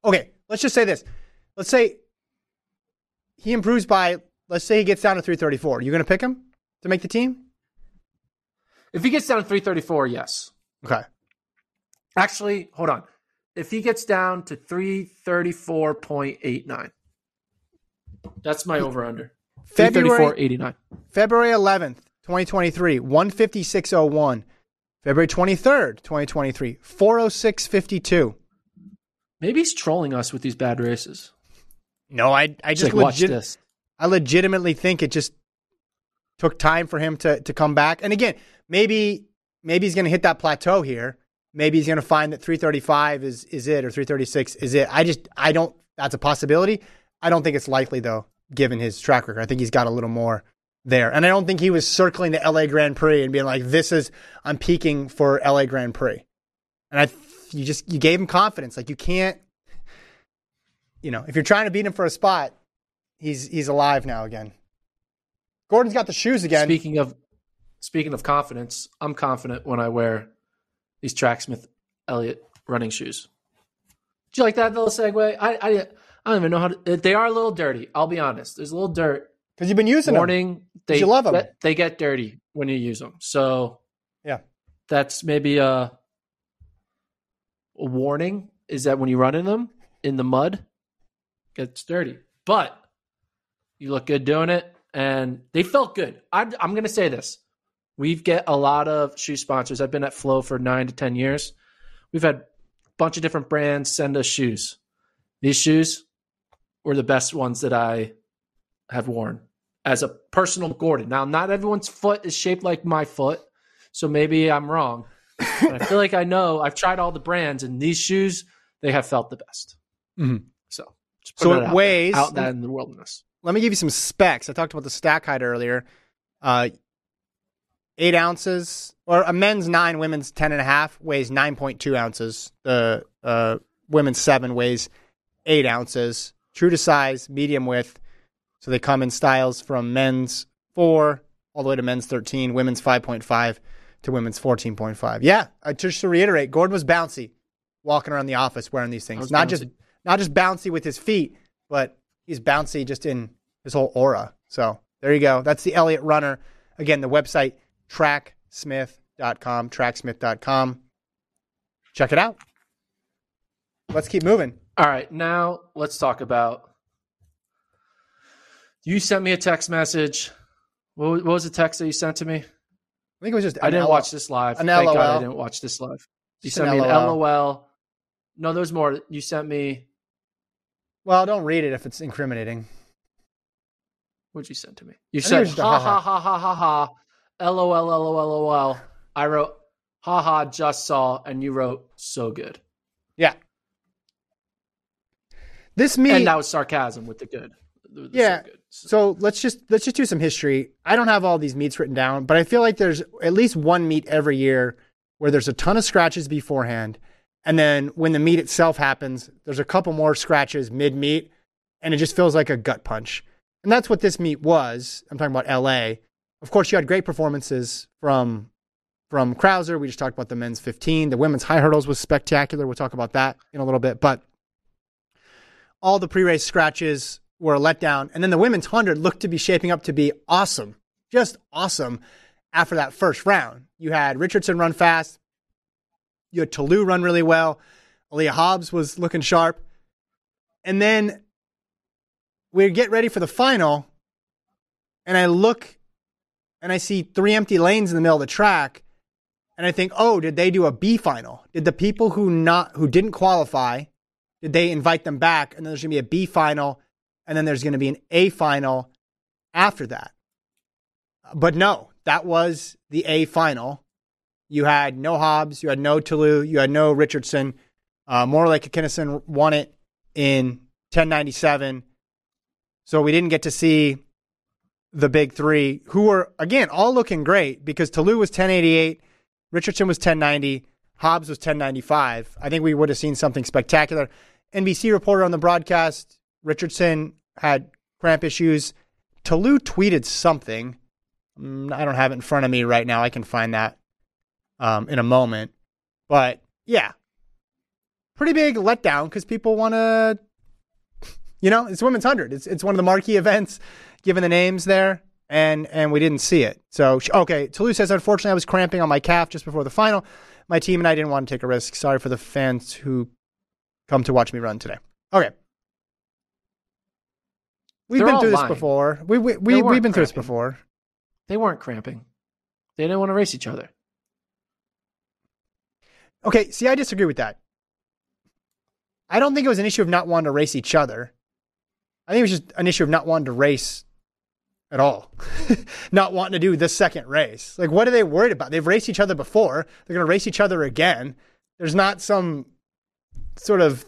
Okay, let's just say this. Let's say he improves by, let's say he gets down to three thirty-four. Are you going to pick him to make the team? If he gets down to three thirty-four, yes. Okay. Actually, hold on. If he gets down to three thirty-four point eight nine, that's my over-under. three thirty-four point eight nine. February eleventh, twenty twenty-three, one fifty-six oh one. February twenty-third, twenty twenty-three, four oh six fifty-two. Maybe he's trolling us with these bad races. No, I I just like, legit, watch this. I legitimately think it just took time for him to to come back. And again, maybe maybe he's going to hit that plateau here. Maybe he's going to find that three thirty-five is is it, or three thirty-six is it. I just I don't. That's a possibility. I don't think it's likely though, given his track record. I think he's got a little more there, and I don't think he was circling the L A Grand Prix and being like, "This is I'm peaking for L A Grand Prix," and I. You just, you gave him confidence. Like you can't, you know, if you're trying to beat him for a spot, he's, he's alive now again. Gordon's got the shoes again. Speaking of, speaking of confidence, I'm confident when I wear these Tracksmith Elliott running shoes. Do you like that little segue? I, I, I don't even know how to, they are a little dirty. I'll be honest. There's a little dirt. Cause you've been using Morning, them. They, you love them. They, they get dirty when you use them. So yeah, that's maybe a, A warning is that when you run in them in the mud, it gets dirty. But you look good doing it, and they felt good. I, I'm going to say this: we've get a lot of shoe sponsors. I've been at Flow for nine to ten years. We've had a bunch of different brands send us shoes. These shoes were the best ones that I have worn as a personal Gordon. Now, not everyone's foot is shaped like my foot, so maybe I'm wrong. And I feel like I know I've tried all the brands, and these shoes, they have felt the best. Mm-hmm. So, just put so it, it out weighs there, out that in the wilderness. Let me give you some specs. I talked about the stack height earlier. Uh, eight ounces, or a men's nine, women's ten and a half weighs nine point two ounces. The uh, uh, women's seven weighs eight ounces. True to size, medium width. So they come in styles from men's four all the way to men's thirteen, women's five point five. To women's fourteen point five. Yeah, just to reiterate, Gordon was bouncy walking around the office wearing these things. Not bouncy. just not just bouncy with his feet, but he's bouncy just in his whole aura. So there you go. That's the Elliott Runner. Again, the website, tracksmith dot com, tracksmith dot com. Check it out. Let's keep moving. All right. Now let's talk about, you sent me a text message. What was the text that you sent to me? I think it was just, I didn't L- watch this live. An Thank L O L. God I didn't watch this live. You just sent an me an L O L. No, there's more. You sent me. Well, don't read it if it's incriminating. What'd you send to me? You I said, ha, ha, ha, ha, ha, ha, LOL, LOL, LOL. I wrote, ha, ha, just saw, and you wrote, so good. Yeah. This means. And that was sarcasm with the good. The yeah. So, good. So. so let's just let's just do some history. I don't have all these meets written down, but I feel like there's at least one meet every year where there's a ton of scratches beforehand. And then when the meet itself happens, there's a couple more scratches mid-meet, and it just feels like a gut punch. And that's what this meet was. I'm talking about L A. Of course, you had great performances from from Crouser. We just talked about the men's fifteen. The women's high hurdles was spectacular. We'll talk about that in a little bit. But all the pre-race scratches were a letdown. And then the women's one hundred looked to be shaping up to be awesome, just awesome after that first round. You had Richardson run fast. You had Toulouse run really well. Aaliyah Hobbs was looking sharp. And then we get ready for the final, and I look, and I see three empty lanes in the middle of the track, and I think, oh, did they do a B final? Did the people who not who didn't qualify, did they invite them back? And then there's going to be a B final, and then there's going to be an A final after that. But no, that was the A final. You had no Hobbs, you had no Toulouse, you had no Richardson. Uh, more like Kinnison won it in ten ninety-seven. So we didn't get to see the big three, who were, again, all looking great because Toulouse was ten eighty-eight, Richardson was ten ninety, Hobbs was ten ninety-five. I think we would have seen something spectacular. N B C reporter on the broadcast, Richardson had cramp issues. Toulouse tweeted something. I don't have it in front of me right now. I can find that um, in a moment. But, yeah, pretty big letdown because people want to... You know, it's women's one hundred. It's it's one of the marquee events, given the names there, and and we didn't see it. So, okay, Toulouse says, unfortunately, I was cramping on my calf just before the final. My team and I didn't want to take a risk. Sorry for the fans who come to watch me run today. Okay. We've They're been through lying. this before. We, we, we, we've been cramping. through this before. They weren't cramping. They didn't want to race each other. Okay, see, I disagree with that. I don't think it was an issue of not wanting to race each other. I think it was just an issue of not wanting to race at all, not wanting to do the second race. Like, what are they worried about? They've raced each other before. They're going to race each other again. There's not some sort of,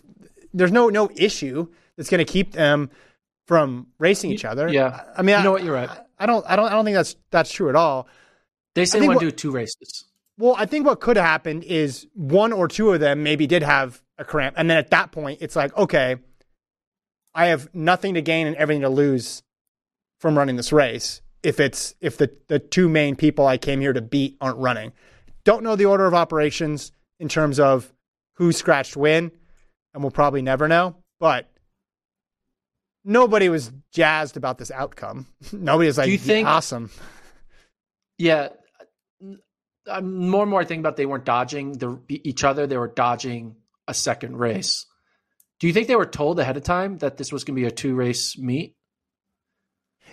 there's no no issue that's going to keep them from racing each other. Yeah, I mean, you know I, what? You're right. I don't, I don't, I don't think that's that's true at all. They say they want to do two races. Well, I think what could have happened is one or two of them maybe did have a cramp, and then at that point, it's like, okay, I have nothing to gain and everything to lose from running this race if it's if the, the two main people I came here to beat aren't running. Don't know the order of operations in terms of who scratched when, and we'll probably never know, but nobody was jazzed about this outcome. Nobody was like, do you think, awesome. Yeah. I'm more and more I think about they weren't dodging the, each other. They were dodging a second race. Do you think they were told ahead of time that this was going to be a two-race meet?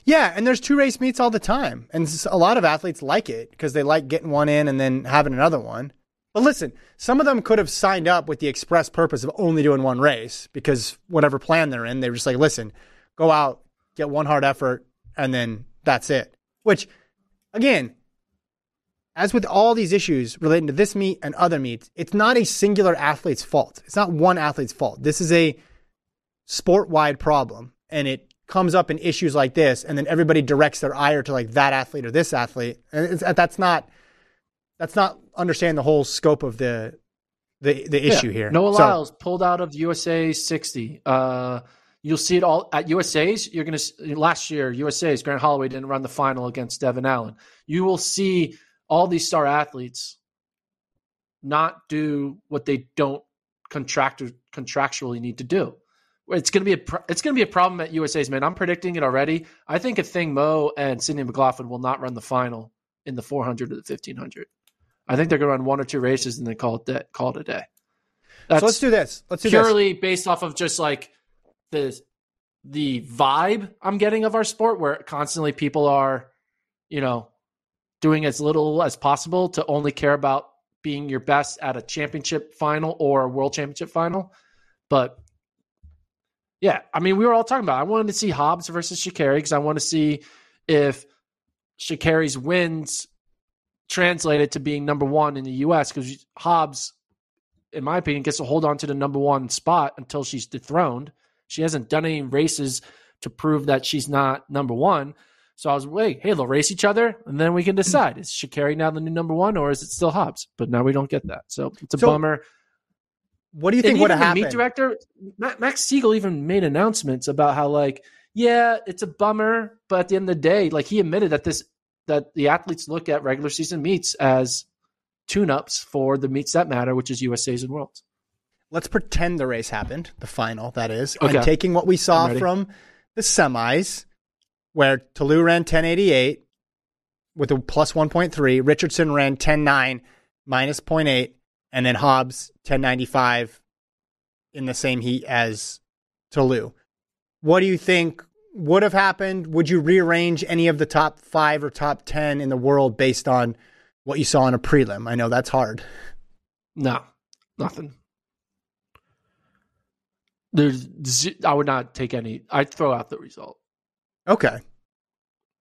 Yeah, and there's two-race meets all the time. And a lot of athletes like it because they like getting one in and then having another one. But listen, some of them could have signed up with the express purpose of only doing one race because whatever plan they're in, they were just like, listen, go out, get one hard effort, and then that's it. Which, again, as with all these issues relating to this meet and other meets, it's not a singular athlete's fault. It's not one athlete's fault. This is a sport-wide problem, and it comes up in issues like this, and then everybody directs their ire to like that athlete or this athlete. And it's, that's not that's not understanding the whole scope of the the, the issue yeah. here. Noah so, Lyles pulled out of U S A sixty. Uh, you'll see it all at U S A's. You're gonna last year U S A's Grant Holloway didn't run the final against Devin Allen. You will see all these star athletes not do what they don't contract contractually need to do. It's going to be a it's going to be a problem at U S A's, man. I'm predicting it already. I think a thing Mo and Sydney McLaughlin will not run the final in the four hundred or the fifteen hundred. I think they're going to run one or two races and then call it call it a day. That's so let's do this. Let's do purely this. based off of just like the the vibe I'm getting of our sport, where constantly people are, you know, doing as little as possible to only care about being your best at a championship final or a world championship final. But yeah, I mean, we were all talking about it. I wanted to see Hobbs versus Sha'Carri because I want to see if Sha'Carri's wins translated to being number one in the U S, because Hobbs, in my opinion, gets to hold on to the number one spot until she's dethroned. She hasn't done any races to prove that she's not number one. So I was, wait, hey, they'll race each other, and then we can decide. Is Sha'Carri now the new number one, or is it still Hobbs? But now we don't get that. So it's a so, bummer. What do you think would have happened? Meet director, Max Siegel even made announcements about how, like, yeah, it's a bummer, but at the end of the day, like, he admitted that this that the athletes look at regular season meets as tune-ups for the meets that matter, which is U S A's and Worlds. Let's pretend the race happened, the final, that is. Okay. I'm taking what we saw from the semis, where Toulouse ran ten eighty-eight with a plus one point three, Richardson ran ten nine minus zero point eight, and then Hobbs ten ninety-five in the same heat as Toulouse. What do you think would have happened? Would you rearrange any of the top five or top ten in the world based on what you saw in a prelim? I know that's hard. No, nothing. There's, I would not take any. I'd throw out the result. Okay.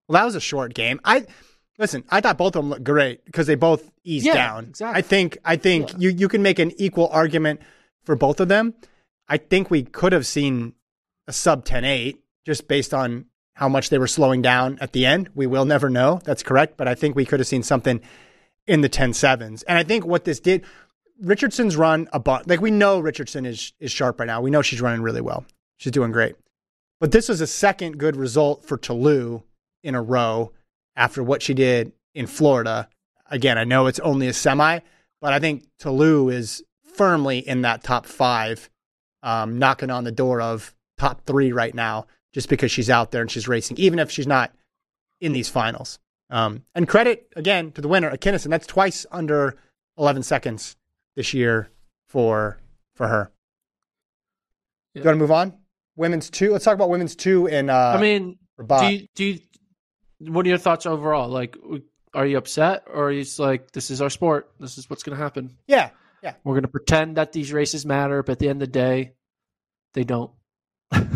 Well, that was a short game. I listen, I thought both of them looked great because they both eased yeah, down. Exactly. I think I think yeah. you, you can make an equal argument for both of them. I think we could have seen a sub ten eight just based on how much they were slowing down at the end. We will never know. That's correct. But I think we could have seen something in the ten sevens. And I think what this did, Richardson's run a bunch. Like, we know Richardson is is sharp right now. We know she's running really well. She's doing great. But this was a second good result for Toulouse in a row after what she did in Florida. Again, I know it's only a semi, but I think Toulouse is firmly in that top five, um, knocking on the door of top three right now, just because she's out there and she's racing, even if she's not in these finals. Um, and credit, again, to the winner, Akinison. That's twice under eleven seconds this year for for her. Yeah. Do you want to move on? Women's two. Let's talk about women's two. And uh, I mean, do you, do you, what are your thoughts overall? Like, are you upset, or are you just like, this is our sport, this is what's going to happen? Yeah, yeah. We're going to pretend that these races matter, but at the end of the day, they don't. Because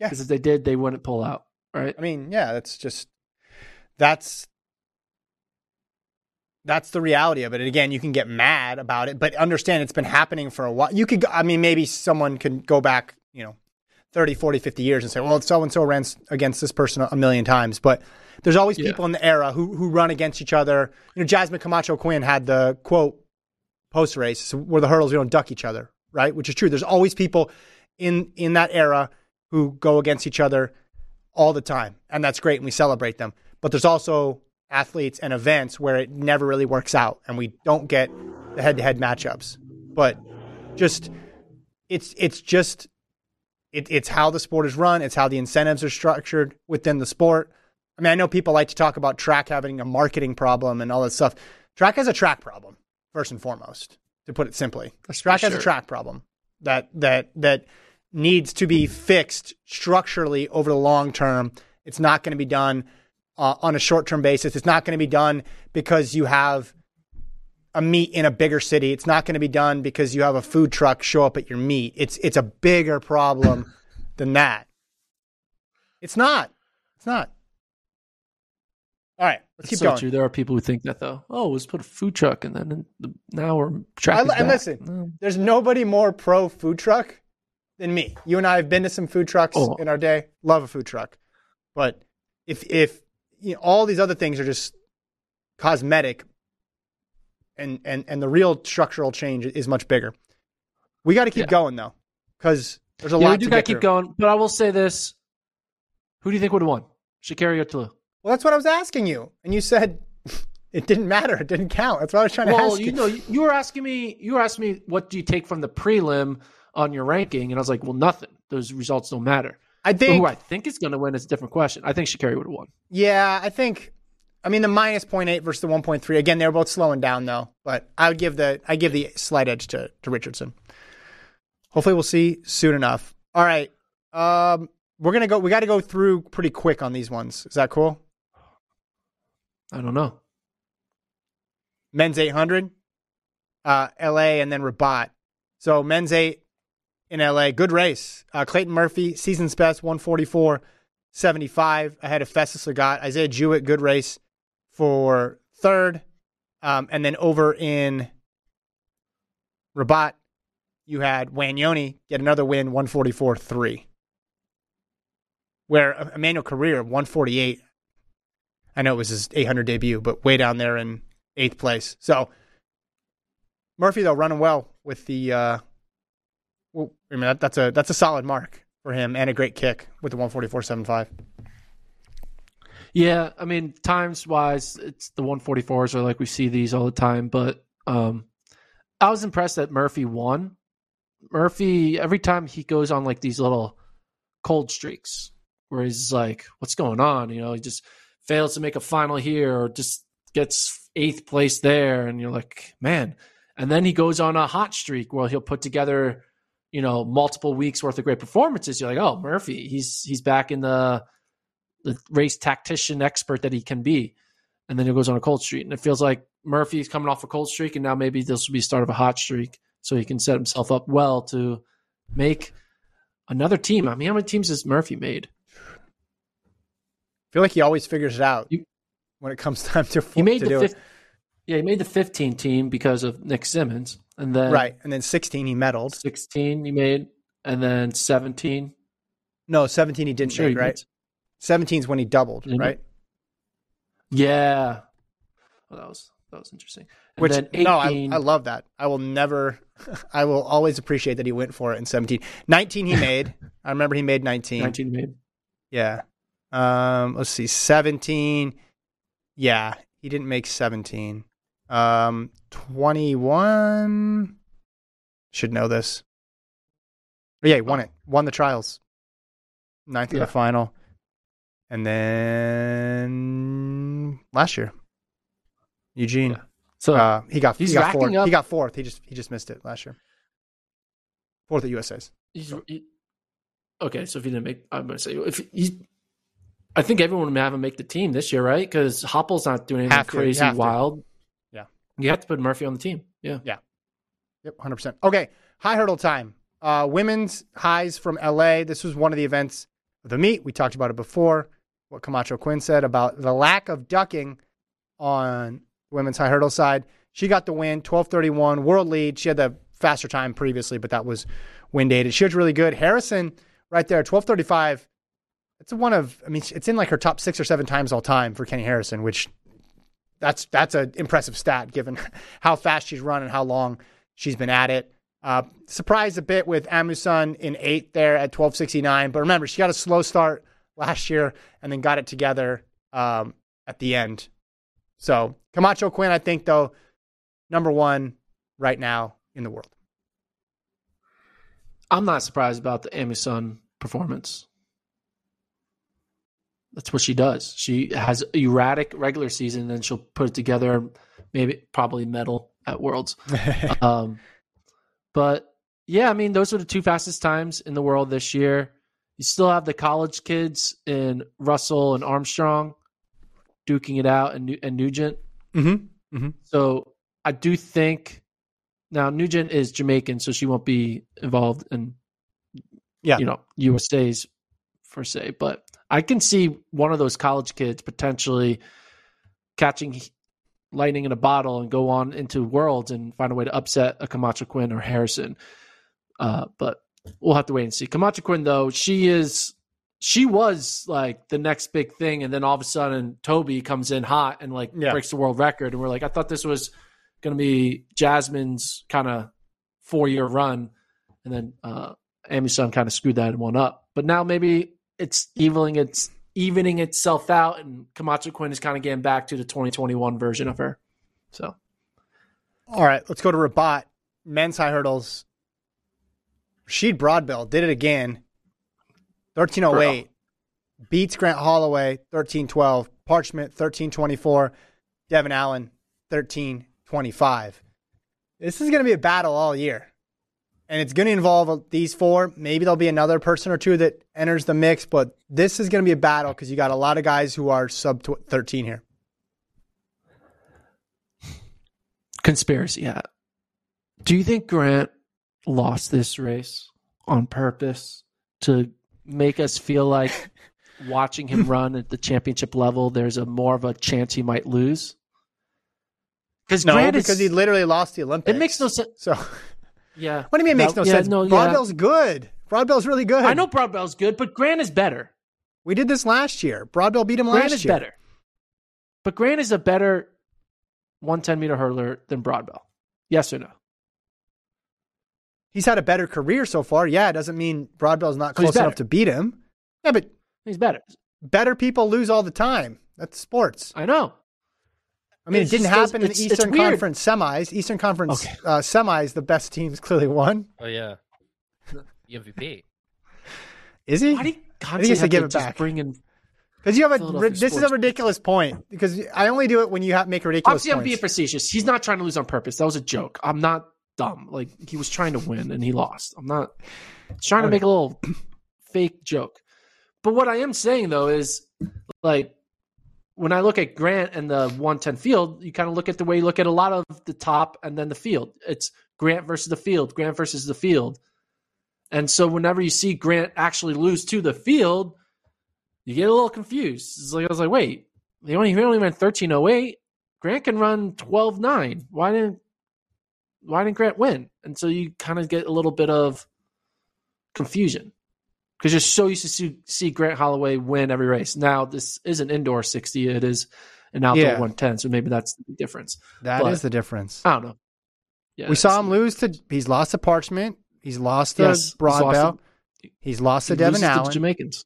yeah. if they did, they wouldn't pull out, right? I mean, yeah. That's just that's that's the reality of it. And again, you can get mad about it, but understand it's been happening for a while. You could, I mean, maybe someone can go back, you know, thirty, forty, fifty years and say, well, so-and-so ran against this person a million times. But there's always yeah. people in the era who who run against each other. You know, Jasmine Camacho Quinn had the quote post-race, so we're the hurdles, we don't duck each other, right? Which is true. There's always people in in that era who go against each other all the time. And that's great, and we celebrate them. But there's also athletes and events where it never really works out, and we don't get the head-to-head matchups. But just it's it's just... It, it's how the sport is run. It's how the incentives are structured within the sport. I mean, I know people like to talk about track having a marketing problem and all that stuff. Track has a track problem, first and foremost, to put it simply. Track sure. has a track problem that that that needs to be fixed structurally over the long term. It's not going to be done uh, on a short-term basis. It's not going to be done because you have a meet in a bigger city. It's not going to be done because you have a food truck show up at your meet. It's it's a bigger problem than that. It's not. It's not. All right, let's That's keep so going. True. There are people who think that though. Oh, let's put a food truck and then now we're tracking. And listen, no. there's nobody more pro food truck than me. You and I have been to some food trucks oh. in our day. Love a food truck, but if if you know, all these other things are just cosmetic. And, and and the real structural change is much bigger. We got to keep yeah. going, though, because there's a yeah, lot to do. We do got to keep through. going. But I will say this. Who do you think would have won, Sha'Carri or Toulouse? Well, that's what I was asking you. And you said it didn't matter. It didn't count. That's what I was trying well, to ask you. Well, you know, you were asking me, you were asking me, what do you take from the prelim on your ranking? And I was like, well, nothing. Those results don't matter. I think. But who I think is going to win is a different question. I think Sha'Carri would have won. Yeah, I think. I mean, the minus zero point eight versus the one point three. Again, they're both slowing down, though. But I would give the I give the slight edge to, to Richardson. Hopefully, we'll see soon enough. All right, um, we're gonna go. We got to go through pretty quick on these ones. Is that cool? I don't know. Men's eight hundred, uh, L A, and then Rabat. So men's eight in L A. Good race. Uh, Clayton Murphy, season's best, one forty-four seventy-five ahead of Festus Lagat. Isaiah Jewett, good race for third. Um, and then over in Rabat, you had Wanyoni get another win, one forty-four three. Where Emmanuel Carrier, one forty-eight. I know it was his eight hundred debut, but way down there in eighth place. So Murphy, though, running well with the uh, – well, I mean, that, that's a that's a solid mark for him and a great kick with the one forty-four seventy-five. Yeah, I mean, times-wise, it's the one forty-fours are like we see these all the time. But um, I was impressed that Murphy won. Murphy, every time he goes on like these little cold streaks where he's like, what's going on? You know, he just fails to make a final here or just gets eighth place there. And you're like, man. And then he goes on a hot streak where he'll put together, you know, multiple weeks worth of great performances. You're like, oh, Murphy, he's he's back in the the race tactician expert that he can be. And then he goes on a cold streak. And it feels like Murphy's coming off a cold streak, and now maybe this will be the start of a hot streak so he can set himself up well to make another team. I mean, how many teams has Murphy made? I feel like he always figures it out you, when it comes time to, he made to the do fifteen, it. Yeah, he made the fifteen team because of Nick Simmons. And then right, and then sixteen he medaled. sixteen he made, and then seventeen. No, seventeen he didn't sure make, he right? seventeen is when he doubled, didn't right? He? Yeah. Well, that was that was interesting. And Which, then eighteen, no, I, I love that. I will never – I will always appreciate that he went for it in seventeen. nineteen he made. I remember he made nineteen. nineteen made. Yeah. Um, let's see, seventeen. Yeah, he didn't make seventeen. Um, twenty-one. Should know this. But yeah, he won it. Won the trials. Ninth yeah. of the final. And then last year, Eugene. Yeah. So uh, he got he's he got fourth. Up. He got fourth. He just he just missed it last year. Fourth at U S A's. He's, he, okay, so if he didn't make, I'm gonna say if he. I think everyone would have him make the team this year, right? Because Hopple's not doing anything to, crazy wild. To. Yeah. You have to put Murphy on the team. Yeah. Yeah. Yep, one hundred percent. Okay, high hurdle time. Uh, women's highs from L A. This was one of the events of the meet. We talked about it before, what Camacho Quinn said about the lack of ducking on women's high hurdle side. She got the win, twelve thirty-one, world lead. She had the faster time previously, but that was wind aided. She was really good. Harrison right there, twelve thirty-five. It's one of, I mean, it's in like her top six or seven times all time for Kenny Harrison, which that's that's an impressive stat given how fast she's run and how long she's been at it. Uh, surprised a bit with Amusun in eighth there at twelve sixty-nine. But remember, she got a slow start last year and then got it together um, at the end. So Camacho Quinn, I think, though, number one right now in the world. I'm not surprised about the Amusun performance. That's what she does. She has erratic regular season, and then she'll put it together, maybe probably medal at Worlds. um, but, yeah, I mean, those are the two fastest times in the world this year. You still have the college kids in Russell and Armstrong duking it out and, and Nugent. Mm-hmm. Mm-hmm. So I do think – now, Nugent is Jamaican, so she won't be involved in, yeah. you know, U S A's per se, but – I can see one of those college kids potentially catching lightning in a bottle and go on into Worlds and find a way to upset a Camacho Quinn or Harrison. Uh, but we'll have to wait and see. Camacho Quinn, though, she is she was like the next big thing, and then all of a sudden Toby comes in hot and like yeah. breaks the world record, and we're like, I thought this was going to be Jasmine's kind of four-year run, and then uh, Amusun kind of screwed that one up. But now maybe it's evening, it's evening itself out, and Camacho Quinn is kind of getting back to the twenty twenty-one version of her. So, all right, let's go to Rabat men's high hurdles. Rasheed Broadbell did it again. thirteen oh eight beats Grant Holloway thirteen twelve, Parchment, thirteen twenty-four. Devin Allen, thirteen twenty-five. This is going to be a battle all year. And it's going to involve these four. Maybe there'll be another person or two that enters the mix, but this is going to be a battle because you got a lot of guys who are sub thirteen here. Conspiracy, yeah. Do you think Grant lost this race on purpose to make us feel like watching him run at the championship level, there's a more of a chance he might lose? No, Grant because is, he literally lost the Olympics. It makes no sense. So, yeah. What do you mean it makes no, no yeah, sense? No, Broadbell's yeah. good. Broadbell's really good. I know Broadbell's good, but Grant is better. We did this last year. Broadbell beat him Grant last year. Grant is better. But Grant is a better one ten meter hurdler than Broadbell. Yes or no? He's had a better career so far. Yeah, it doesn't mean Broadbell's not close enough to beat him. Yeah, but he's better. Better people lose all the time. That's sports. I know. I mean, it's, it didn't happen in the Eastern Conference semis. Eastern Conference okay. uh, semis, the best teams clearly won. Oh, yeah. The M V P. Is he? Why do you I think to give it back. Because you have a, this is a ridiculous point. Because I only do it when you have, make ridiculous Obviously, points. Obviously, I'm being facetious. He's not trying to lose on purpose. That was a joke. I'm not dumb. Like, he was trying to win and he lost. I'm not trying to make a little fake joke. But what I am saying, though, is like when I look at Grant and the one ten field, you kind of look at the way you look at a lot of the top and then the field. It's Grant versus the field, Grant versus the field. And so whenever you see Grant actually lose to the field, you get a little confused. It's like, I was like, wait, they only, he only ran thirteen oh eight. Grant can run twelve nine. Why didn't why didn't Grant win? And so you kind of get a little bit of confusion. Because you're so used to see, see Grant Holloway win every race. Now, this is an indoor sixty. It is an outdoor yeah. one ten. So maybe that's the difference. That but, is the difference. I don't know. Yeah, we saw him lose to – he's lost to Parchment. He's lost to yes, Broadbell. He's, he's lost to he Devin Allen. To Jamaicans.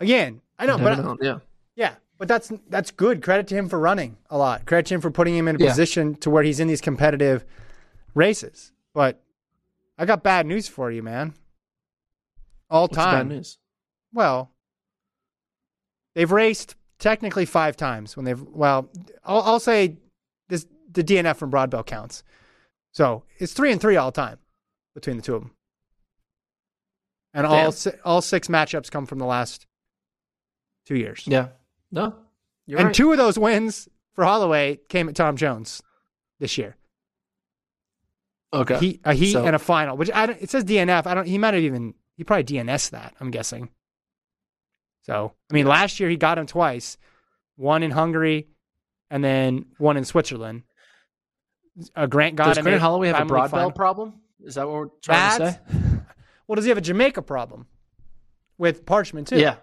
Again, I know. But Allen, yeah. yeah, but that's that's good. Credit to him for running a lot. Credit to him for putting him in a yeah. position to where he's in these competitive races. But I got bad news for you, man. All What's time. Bad news? Well, they've raced technically five times when they've, well, I'll, I'll say this, the D N F from Broadbell counts. So it's three and three all time between the two of them. And Damn. all all six matchups come from the last two years. Yeah. No. You're and right. two of those wins for Holloway came at Tom Jones this year. Okay. A heat, a heat so. and a final, which I don't, it says D N F. I don't, he might have even. He probably D N S'd that, I'm guessing. So, I mean, last year he got him twice. One in Hungary and then one in Switzerland. Uh, Grant got does him. Does Grant Holloway have a Broadbell problem? Is that what we're trying That's, to say? Well, does he have a Jamaica problem with Parchment, too? Yeah.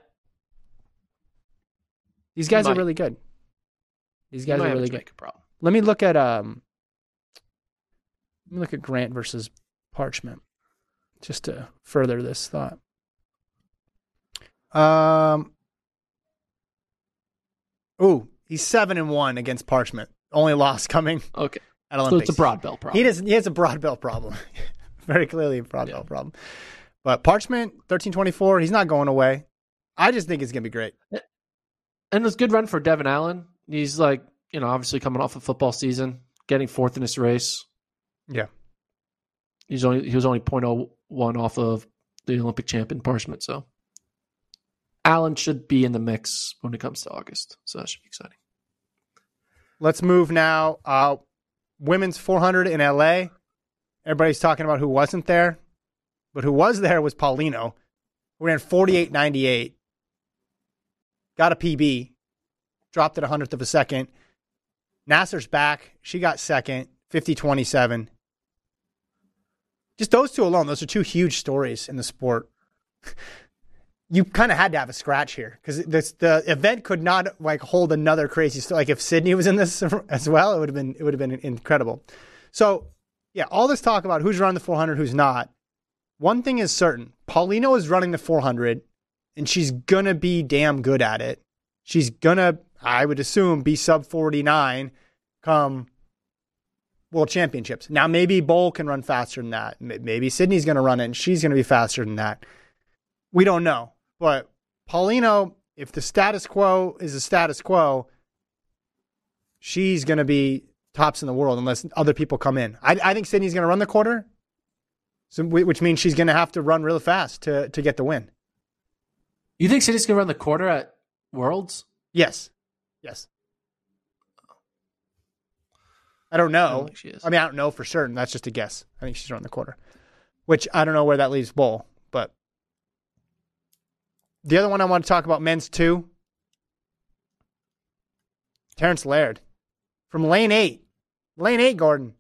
These guys are really good. These guys are really good. Problem. Let me look at um. Let me look at Grant versus Parchment. Just to further this thought. Um, ooh, he's seven and one against Parchment. Only loss coming. Okay. At Olympics. So it's a Broadbell problem. He doesn't. He has a Broadbell problem. Very clearly a Broadbell yeah. problem. But Parchment, thirteen twenty-four, he's not going away. I just think it's going to be great. And it was a good run for Devin Allen. He's like, you know, obviously coming off a football season, getting fourth in this race. Yeah. He's only he was only point oh one off of the Olympic champion Parchment, so Allen should be in the mix when it comes to August. So that should be exciting. Let's move now. Uh, women's four hundred in L A. Everybody's talking about who wasn't there, but who was there was Paulino, who ran forty-eight ninety-eight, got a P B, dropped it a hundredth of a second. Nasser's back. She got second, fifty twenty-seven. Just those two alone, those are two huge stories in the sport. You kind of had to have a scratch here because the event could not like hold another crazy story. Like if Sydney was in this as well, it would have been it would have been incredible. So yeah, all this talk about who's running the four hundred, who's not. One thing is certain: Paulino is running the four hundred, and she's gonna be damn good at it. She's gonna, I would assume, be sub forty-nine come World Championships. Now, maybe Bowl can run faster than that. Maybe Sydney's going to run it and she's going to be faster than that. We don't know. But Paulino if the status quo is a status quo, she's going to be tops in the world unless other people come in. I, I think Sydney's going to run the quarter, so, which means she's going to have to run really fast to, to get the win. You think Sydney's going to run the quarter at Worlds? Yes. Yes. I don't know. I don't think she is. I mean, I don't know for certain. That's just a guess. I think she's running the quarter, which I don't know where that leaves Bowl. But the other one I want to talk about, men's two, Terrence Laird from lane eight. Lane eight, Gordon,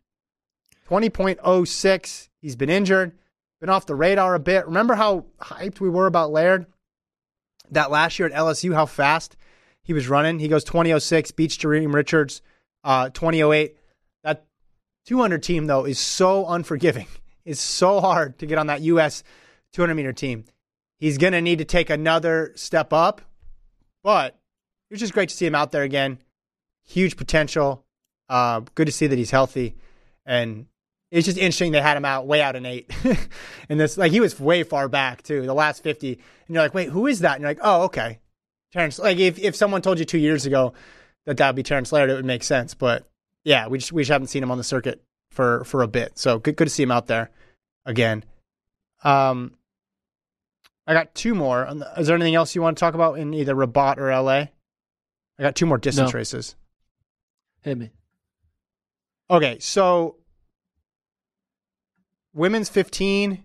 twenty point oh six. He's been injured, been off the radar a bit. Remember how hyped we were about Laird that last year at L S U, how fast he was running? He goes twenty oh six, beats Jareem Richards, uh, twenty oh eight. That two hundred team, though, is so unforgiving. It's so hard to get on that U S two hundred meter team. He's going to need to take another step up, but it's just great to see him out there again. Huge potential. Uh, good to see that he's healthy. And it's just interesting they had him out way out in eight. And this, like, he was way far back, too, the last fifty. And you're like, wait, who is that? And you're like, oh, okay. Terrence, like, if, if someone told you two years ago that that would be Terrence Laird, it would make sense. But yeah, we just, we just haven't seen him on the circuit for, for a bit. So good, good to see him out there again. Um, I got two more. Is there anything else you want to talk about in either Rabat or L A? I got two more distance no. races. Hit me. Okay, so women's fifteen.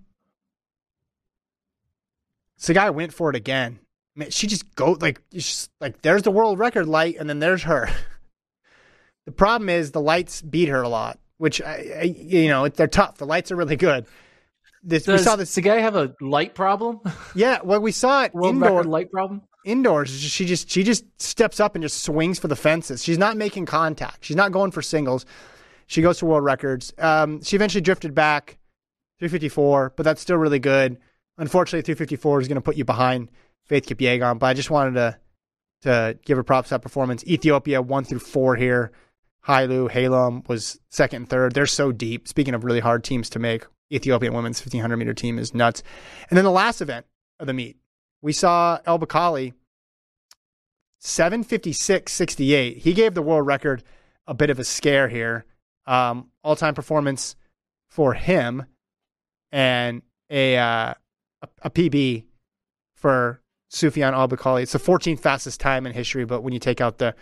So the guy went for it again. Man, she just go like just, like there's the world record light, and then there's her. The problem is the lights beat her a lot, which I, I, you know they're tough. The lights are really good. This Does we saw this. The guy have a light problem? Yeah, well, we saw it world indoor record light problem. Indoors, she just she just steps up and just swings for the fences. She's not making contact. She's not going for singles. She goes to world records. Um, she eventually drifted back, three fifty-four, but that's still really good. Unfortunately, three fifty-four is going to put you behind Faith Kipyegon, but I just wanted to to give her props to that performance. Ethiopia, one through four here. Hailu, Halum was second and third. They're so deep. Speaking of really hard teams to make, Ethiopian women's fifteen hundred meter team is nuts. And then the last event of the meet, we saw El Bakali, seven fifty-six sixty-eight. He gave the world record a bit of a scare here. Um, all-time performance for him and a uh, a, a P B for Soufiane El Bakali. It's the fourteenth fastest time in history, but when you take out the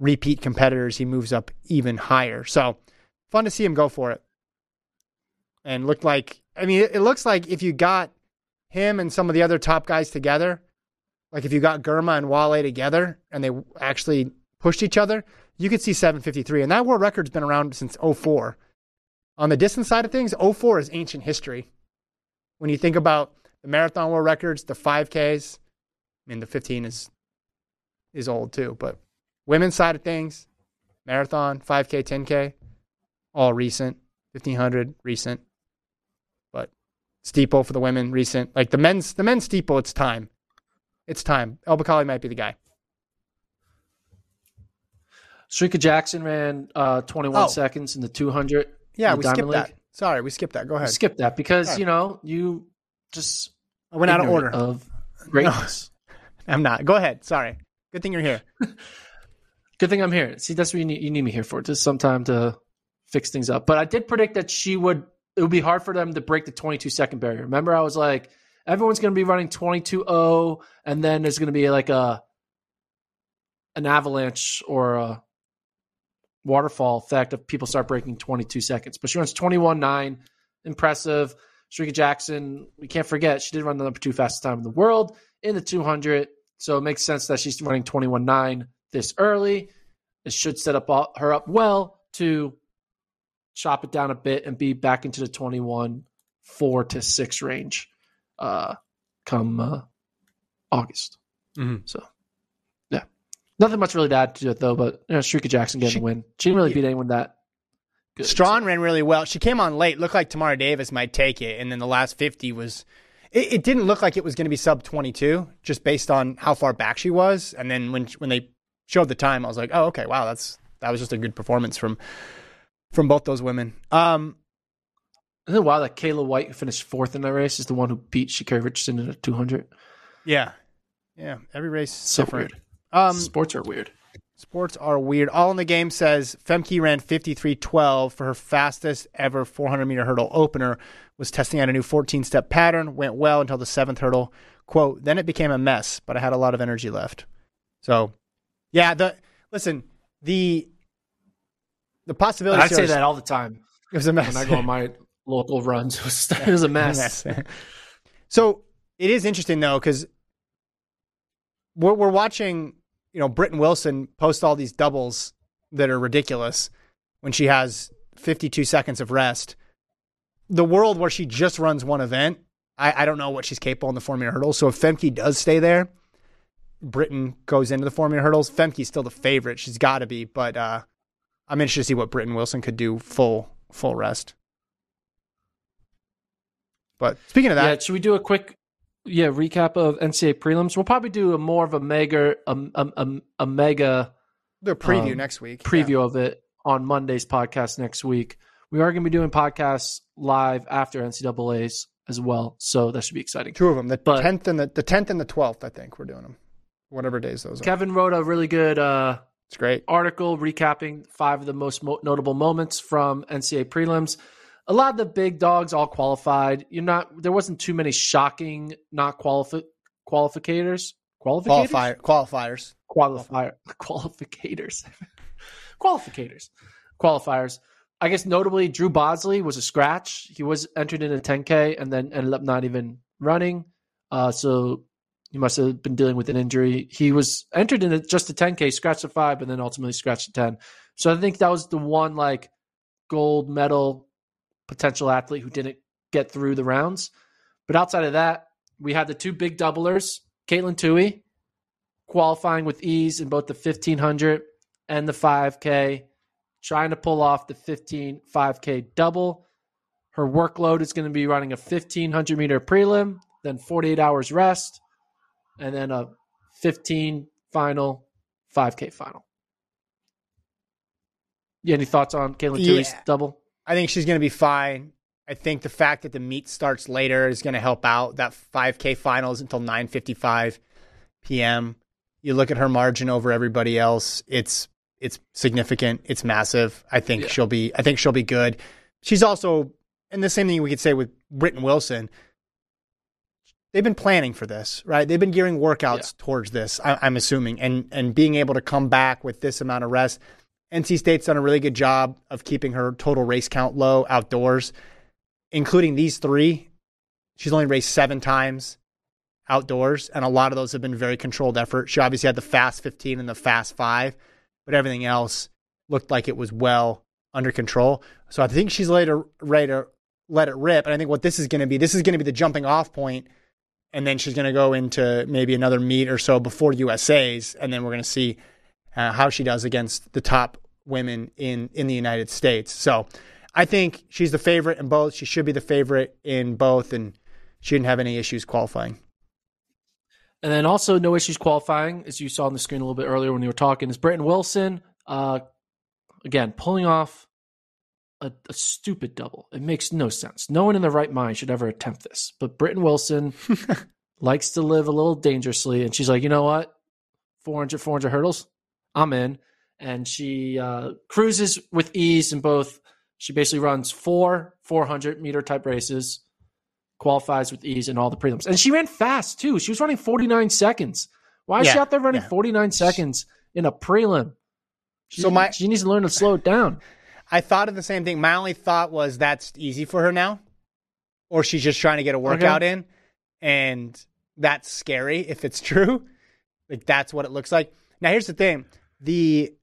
repeat competitors, he moves up even higher. So fun to see him go for it. And looked like, I mean, it, it looks like if you got him and some of the other top guys together, like if you got Girma and Wale together and they actually pushed each other, you could see seven fifty-three. And that world record's been around since oh four. On the distance side of things, oh four is ancient history. When you think about the marathon world records, the five Ks, I mean, the fifteen is is old too. But women's side of things, marathon, five K, ten K, all recent. fifteen hundred, recent. Steeple for the women, recent. Like the men's the men's steeple, it's time. It's time. El Bakali might be the guy. Shrika Jackson ran uh, twenty-one oh. seconds in the two hundred. Yeah, we skipped league. that. Sorry, we skipped that. Go ahead. Skip that because, right. you know, you just... I went out of order. Of greatness. No, I'm not. Go ahead. Sorry. Good thing you're here. Good thing I'm here. See, that's what you need, you need me here for. Just some time to fix things up. But I did predict that she would... it would be hard for them to break the twenty-two second barrier. Remember, I was like, everyone's going to be running twenty-two oh, and then there's going to be like a an avalanche or a waterfall effect of people start breaking twenty-two seconds. But she runs twenty-one nine. Impressive. Shrika Jackson, we can't forget, she did run the number two fastest time in the world in the two hundred. So it makes sense that she's running twenty-one nine this early. It should set up all, her up well to chop it down a bit and be back into the twenty-one four to six range uh, come uh, August. Mm-hmm. So, yeah. Nothing much really to add to it, though, but you know, Shrika Jackson getting she, a win. She didn't really yeah. beat anyone that good. Strawn so. ran really well. She came on late. Looked like Tamara Davis might take it, and then the last fifty was it, – it didn't look like it was going to be sub twenty-two just based on how far back she was. And then when when they showed the time, I was like, oh, okay, wow, that's that was just a good performance from – From both those women. Um, Isn't it wild that Kayla White, who finished fourth in that race, is the one who beat Sha'Carri Richardson in a two hundred? Yeah. Yeah, every race is so different. Weird. Um, sports are weird. Sports are weird. All in the Game says Femke ran fifty-three twelve for her fastest ever four hundred meter hurdle opener, was testing out a new fourteen step pattern, went well until the seventh hurdle. Quote, then it became a mess, but I had a lot of energy left. So, yeah, the listen, the the possibility. I say that all the time. It was a mess. When I go on my local runs, it was, it was a mess. A mess. So it is interesting, though, because we're, we're watching, you know, Britton Wilson post all these doubles that are ridiculous when she has fifty-two seconds of rest. The world where she just runs one event, I, I don't know what she's capable in the four-meter hurdles. So if Femke does stay there, Britton goes into the four-meter hurdles. Femke's still the favorite. She's got to be. But uh, I'm interested to see what Britton Wilson could do full full rest. But speaking of that, yeah, should we do a quick yeah recap of N C A A prelims? We'll probably do a more of a mega a a, a mega the preview um, next week preview yeah. of it on Monday's podcast next week. We are going to be doing podcasts live after N C A As as well, so that should be exciting. Two of them, the but, tenth and the the tenth and the twelfth. I think we're doing them, whatever days those Kevin are. Kevin wrote a really good uh, it's great article recapping five of the most mo- notable moments from N C A A prelims. A lot of the big dogs all qualified. You're not. There wasn't too many shocking not qualifi- qualificators. Qualificators? Qualifier, qualifiers. Qualifier. Qualificators. qualificators. Qualifiers. I guess notably, Drew Bosley was a scratch. He was entered in a ten K and then ended up not even running. Uh, so he must have been dealing with an injury. He was entered in a, just a ten K, scratched a five, and then ultimately scratched a ten. So I think that was the one like gold medal potential athlete who didn't get through the rounds. But outside of that, we had the two big doublers, Caitlin Toohey, qualifying with ease in both the fifteen hundred and the five K, trying to pull off the fifteen, five K double. Her workload is going to be running a fifteen hundred meter prelim, then forty-eight hours rest, and then a fifteen final, five K final. You any thoughts on Caitlin yeah. Toohey's double? I think she's going to be fine. I think the fact that the meet starts later is going to help out. That five K final is until nine fifty-five p.m. You look at her margin over everybody else. It's it's significant. It's massive. I think yeah. she'll be. I think she'll be good. She's also, and the same thing we could say with Britton Wilson. They've been planning for this, right? They've been gearing workouts yeah. towards this. I, I'm assuming, and and being able to come back with this amount of rest. N C State's done a really good job of keeping her total race count low outdoors, including these three. She's only raced seven times outdoors, and a lot of those have been very controlled effort. She obviously had the fast fifteen and the fast five, but everything else looked like it was well under control. So I think she's later ready to let it rip, and I think what this is going to be, this is going to be the jumping off point, and then she's going to go into maybe another meet or so before U S A's, and then we're going to see Uh, how she does against the top women in, in the United States. So I think she's the favorite in both. She should be the favorite in both, and she didn't have any issues qualifying. And then also no issues qualifying, as you saw on the screen a little bit earlier when you were talking, is Britton Wilson, uh, again, pulling off a, a stupid double. It makes no sense. No one in their right mind should ever attempt this. But Britton Wilson likes to live a little dangerously, and she's like, you know what, four hundred, four hundred hurdles? I'm in, and she uh, cruises with ease in both. She basically runs four four hundred meter type races, qualifies with ease in all the prelims, and she ran fast too. She was running forty-nine seconds. Why is yeah, she out there running yeah. forty-nine seconds in a prelim? She, so my, she needs to learn to slow it down. I thought of the same thing. My only thought was that's easy for her now, or she's just trying to get a workout okay. in, and that's scary if it's true. Like that's what it looks like. Now, here's the thing. The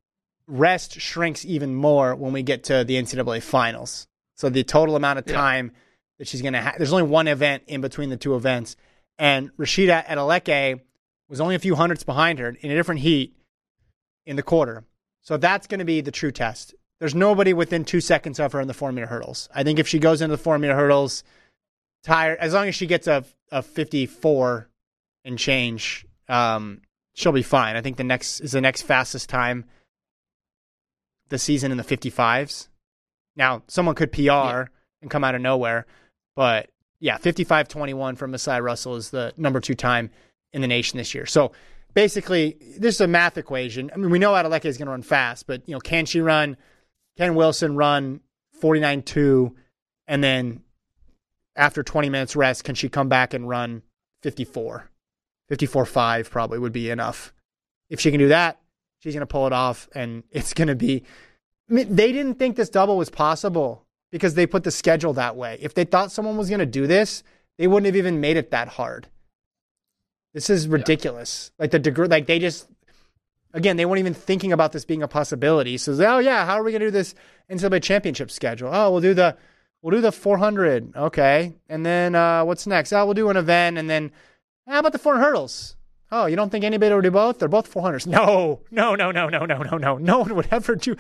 rest shrinks even more when we get to the N C A A finals. So the total amount of time yeah. that she's going to have, there's only one event in between the two events. And Rashida Adeleke was only a few hundredths behind her in a different heat in the quarter. So that's going to be the true test. There's nobody within two seconds of her in the four-meter hurdles. I think if she goes into the four-meter hurdles, tired, as long as she gets a, a fifty-four and change, um, she'll be fine. I think the next is the next fastest time this season in the fifty-fives. Now, someone could P R yeah. and come out of nowhere, but yeah, fifty-five twenty-one from Masai Russell is the number two time in the nation this year. So basically, this is a math equation. I mean, we know Adeleke is going to run fast, but, you know, can she run? Can Wilson run forty-nine two? And then after twenty minutes rest, can she come back and run fifty-four? fifty-four five probably would be enough. If she can do that, she's going to pull it off, and it's going to be... I mean, they didn't think this double was possible because they put the schedule that way. If they thought someone was going to do this, they wouldn't have even made it that hard. This is ridiculous. Yeah. Like the degree, like they just, again, they weren't even thinking about this being a possibility. So, oh yeah, how are we going to do this N C double A championship schedule? Oh, we'll do the, we'll do the four hundred. Okay. And then uh, what's next? Oh, we'll do an event. And then how about the four hurdles? Oh, you don't think anybody would do both? They're both four hundreds. No, no, no, no, no, no, no, no. No one would ever do.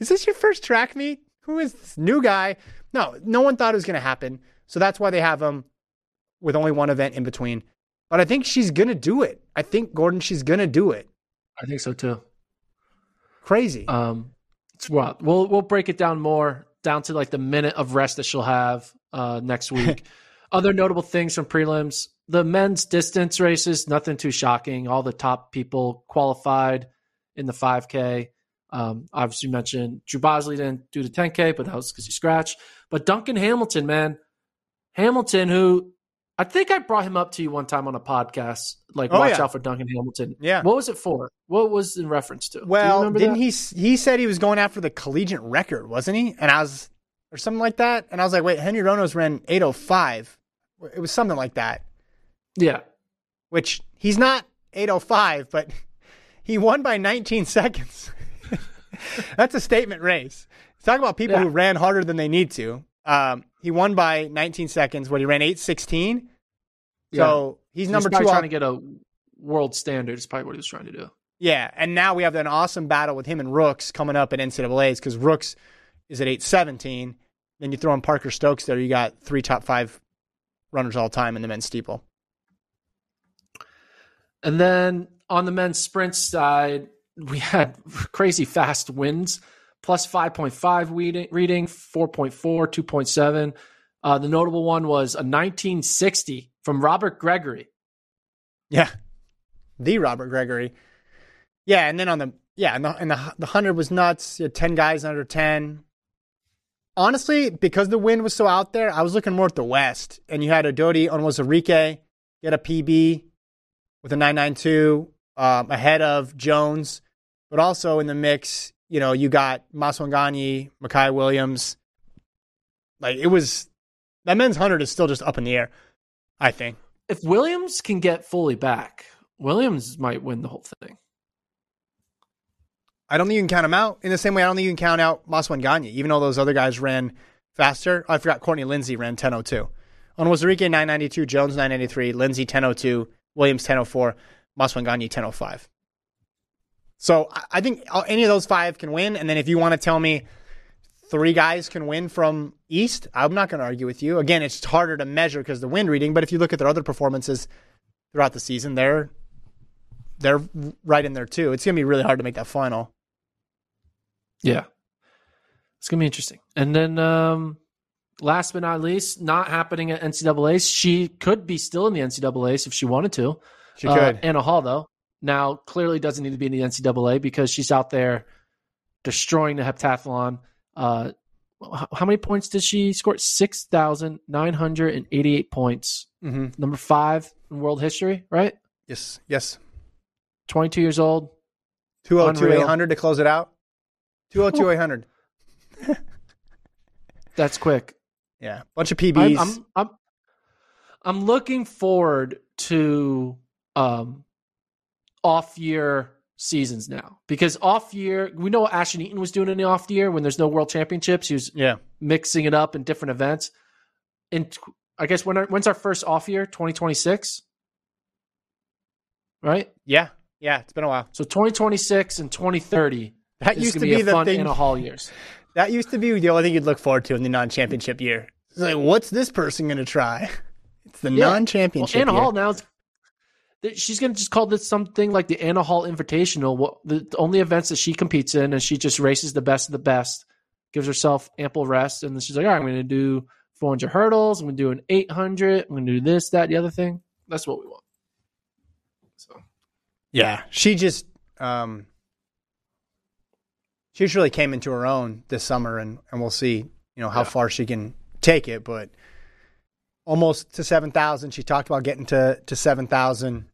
Is this your first track meet? Who is this new guy? No, no one thought it was going to happen. So that's why they have them with only one event in between. But I think she's going to do it. I think, Gordon, she's going to do it. I think so, too. Crazy. Um, it's wild. We'll, we'll break it down more, down to like the minute of rest that she'll have uh, next week. Other notable things from prelims, the men's distance races, nothing too shocking. All the top people qualified in the five K. Um, obviously, you mentioned Drew Bosley didn't do the ten K, but that was because he scratched. But Duncan Hamilton, man. Hamilton, who... I think I brought him up to you one time on a podcast, like oh, watch yeah. out for Duncan Hamilton. Yeah. What was it for? What was it in reference to? Well, didn't that? he he said he was going after the collegiate record, wasn't he? And I was, or something like that. And I was like, wait, Henry Ronos ran eight oh five. It was something like that. Yeah. Which he's not eight oh five, but he won by nineteen seconds. That's a statement race. Talk about people yeah. who ran harder than they need to. Um, he won by nineteen seconds when he ran eight sixteen. So yeah. he's number he's two. Trying to get a world standard is probably what he was trying to do. Yeah, and now we have an awesome battle with him and Rooks coming up at N C double A's because Rooks is at eight seventeen. Then you throw in Parker Stokes there. You got three top five runners all time in the men's steeple. And then on the men's sprint side, we had crazy fast winds. Plus five point five reading, four point four, two point seven. Uh, the notable one was a nineteen sixty from Robert Gregory. Yeah, the Robert Gregory. Yeah, and then on the yeah, and the and the, the hundred was nuts. You had ten guys under ten. Honestly, because the wind was so out there, I was looking more at the west, and you had Ododi Onwuzurike get a P B with a nine ninety-two um, ahead of Jones, but also in the mix. You know, you got Maswanganyi, Makai Williams. Like, it was... That men's one hundred is still just up in the air, I think. If Williams can get fully back, Williams might win the whole thing. I don't think you can count him out. In the same way, I don't think you can count out Maswanganyi, even though those other guys ran faster. Oh, I forgot Courtney Lindsay ran ten oh two. Onwuzurike, nine ninety-two, Jones, nine ninety-three, Lindsay, ten oh two, Williams, ten oh four, Maswanganyi, ten oh five. So I think any of those five can win. And then if you want to tell me three guys can win from East, I'm not going to argue with you. Again, it's harder to measure because the wind reading. But if you look at their other performances throughout the season, they're they're right in there too. It's going to be really hard to make that final. Yeah. It's going to be interesting. And then um, last but not least, not happening at N C double A's. She could be still in the N C double A's if she wanted to. She could. Uh, Anna Hall, though. Now, clearly doesn't need to be in the N C double A because she's out there destroying the heptathlon. Uh, how many points did she score? six thousand nine hundred eighty-eight points. Mm-hmm. Number five in world history, right? Yes, yes. twenty-two years old. two oh two eight hundred to close it out. two oh two eight hundred. That's quick. Yeah, bunch of P Bs. I'm, I'm, I'm, I'm looking forward to... Um, off year seasons now, because off year, we know what Ashton Eaton was doing in the off year when there's no world championships. He was yeah. mixing it up in different events. And I guess when our, when's our first off year? twenty twenty-six, right? Yeah, yeah, it's been a while. So twenty twenty-six and twenty thirty. That used to be, be the fun thing in a hall years. That used to be the only thing you'd look forward to in the non-championship year. It's like, what's this person going to try? It's the yeah. non-championship. Well, in a hall now. It's She's going to just call this something like the Anna Hall Invitational. What, the, the only events that she competes in, and she just races the best of the best, gives herself ample rest, and then she's like, all right, I'm going to do four hundred hurdles, I'm going to do an eight hundred, I'm going to do this, that, the other thing. That's what we want. So, yeah, she just um, she just really came into her own this summer, and, and we'll see, you know, how yeah. far she can take it. But almost to seven thousand, she talked about getting to to seven thousand,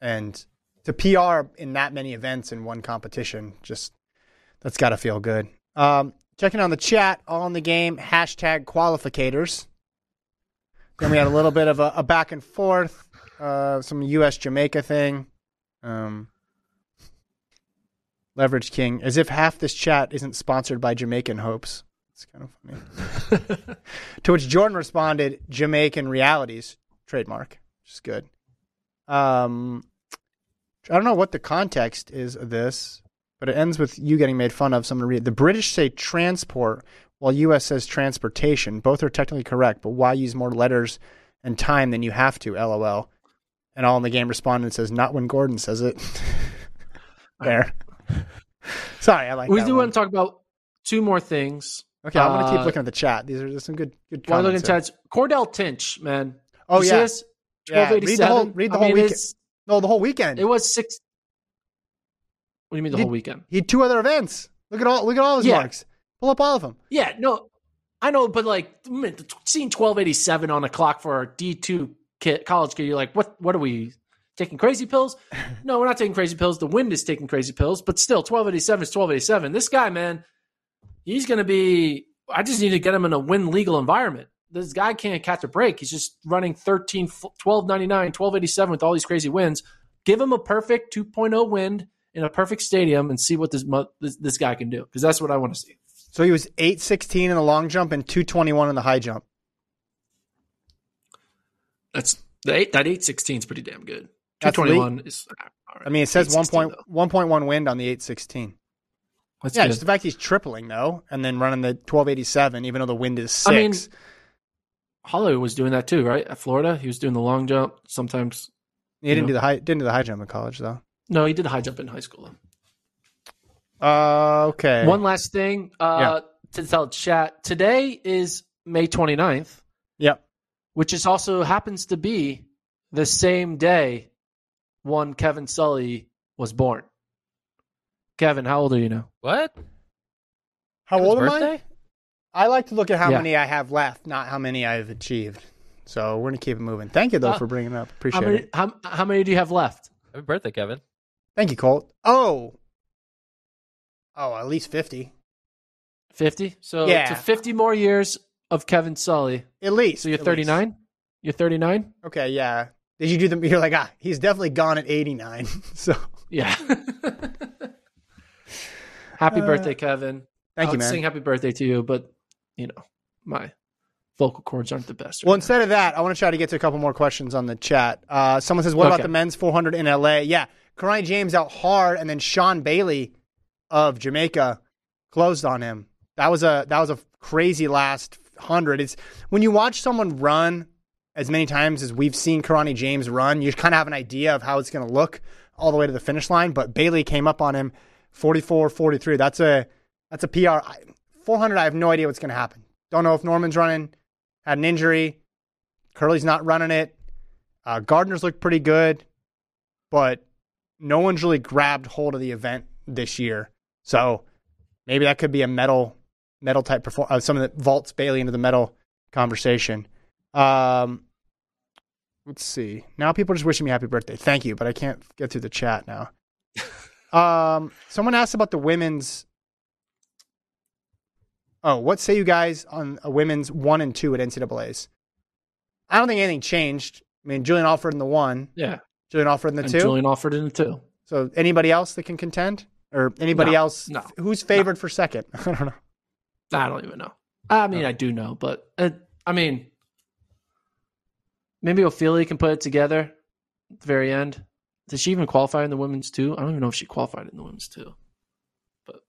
and to P R in that many events in one competition, just that's got to feel good. Um, checking on the chat, all in the game, hashtag qualificators. Then we had a little bit of a, a back and forth, uh, some U S Jamaica thing. Um, Leverage King, as if half this chat isn't sponsored by Jamaican Hopes. It's kind of funny. To which Jordan responded, Jamaican Realities, trademark, which is good. Um, I don't know what the context is of this, but it ends with you getting made fun of. So I'm going to read it. The British say transport, while U S says transportation. Both are technically correct, but why use more letters and time than you have to, LOL? And all in the game responded and says, not when Gordon says it. There. Sorry, I like we that We do one. want to talk about two more things. Okay, uh, I'm going to keep looking at the chat. These are some good, good comments. At Cordell Tinch, man. Oh, you yeah. This? yeah. Read the whole, read the whole mean, weekend. No, the whole weekend. It was six. What do you mean the he, whole weekend? He had two other events. Look at all, look at all his yeah. marks. Pull up all of them. Yeah, no, I know, but like seeing twelve eighty-seven on a clock for our D two kid, college kid, you're like, what? What are we taking crazy pills? No, we're not taking crazy pills. The wind is taking crazy pills, but still, twelve eighty-seven is twelve eighty-seven. This guy, man, he's gonna be. I just need to get him in a win legal environment. This guy can't catch a break. He's just running thirteen, twelve ninety-nine, twelve eighty-seven with all these crazy wins. Give him a perfect two point oh wind in a perfect stadium and see what this this, this guy can do, because that's what I want to see. So he was eight sixteen in the long jump and two twenty-one in the high jump. That's the eight, that eight sixteen is pretty damn good. two twenty-one is all right. I mean, it says one point one wind on the eight sixteen. That's yeah, good. Just the fact he's tripling though, and then running the twelve eighty-seven, even though the wind is six. I mean, Hollywood was doing that too, right? At Florida, he was doing the long jump. Sometimes he didn't know. do the high. Didn't do the high jump in college though. No, he did the high jump in high school though. Uh, okay. One last thing uh, yeah. to tell chat. Today is May twenty-ninth. Yep. Which is also happens to be the same day one Kevin Sully was born. Kevin, how old are you now? What? How Kevin's old am birthday? I? I like to look at how yeah. many I have left, not how many I have achieved. So we're going to keep it moving. Thank you, though, uh, for bringing it up. Appreciate how many, it. How, how many do you have left? Happy birthday, Kevin. Thank you, Colt. Oh. Oh, at least fifty. fifty? So yeah. to fifty more years of Kevin Sully. At least. So you're thirty-nine? Least. You're thirty-nine? Okay, yeah. Did you do the you're like, ah, he's definitely gone at eighty-nine. So yeah. Happy uh, birthday, Kevin. Thank I you, man. I was saying happy birthday to you, but, you know, my vocal cords aren't the best. Right well, now. Instead of that, I want to try to get to a couple more questions on the chat. Uh, someone says, what okay. about the men's four hundred in L A? Yeah, Karai James out hard, and then Sean Bailey of Jamaica closed on him. That was a that was a crazy last hundred. It's when you watch someone run as many times as we've seen Karai James run, you kind of have an idea of how it's going to look all the way to the finish line. But Bailey came up on him forty-four forty-three. That's a that's a P R four hundred. I have no idea what's going to happen. Don't know if Norman's running. Had an injury. Curley's not running it. Uh, Gardner's looked pretty good, but no one's really grabbed hold of the event this year. So maybe that could be a medal, medal type performance. Uh, something that vaults Bailey into the medal conversation. Um, let's see. Now people are just wishing me happy birthday. Thank you, but I can't get through the chat now. um, someone asked about the women's. Oh, what say you guys on a women's one and two at N C double A's? I don't think anything changed. I mean, Julian Alford in the one. Yeah. Julian Alford in the and two. Julian Alford in the two. So anybody else that can contend? Or anybody no, else? No, who's favored no. for second? I don't know. I don't even know. I mean, no. I do know, but uh, I mean, maybe Ophelia can put it together at the very end. Did she even qualify in the women's two? I don't even know if she qualified in the women's two. But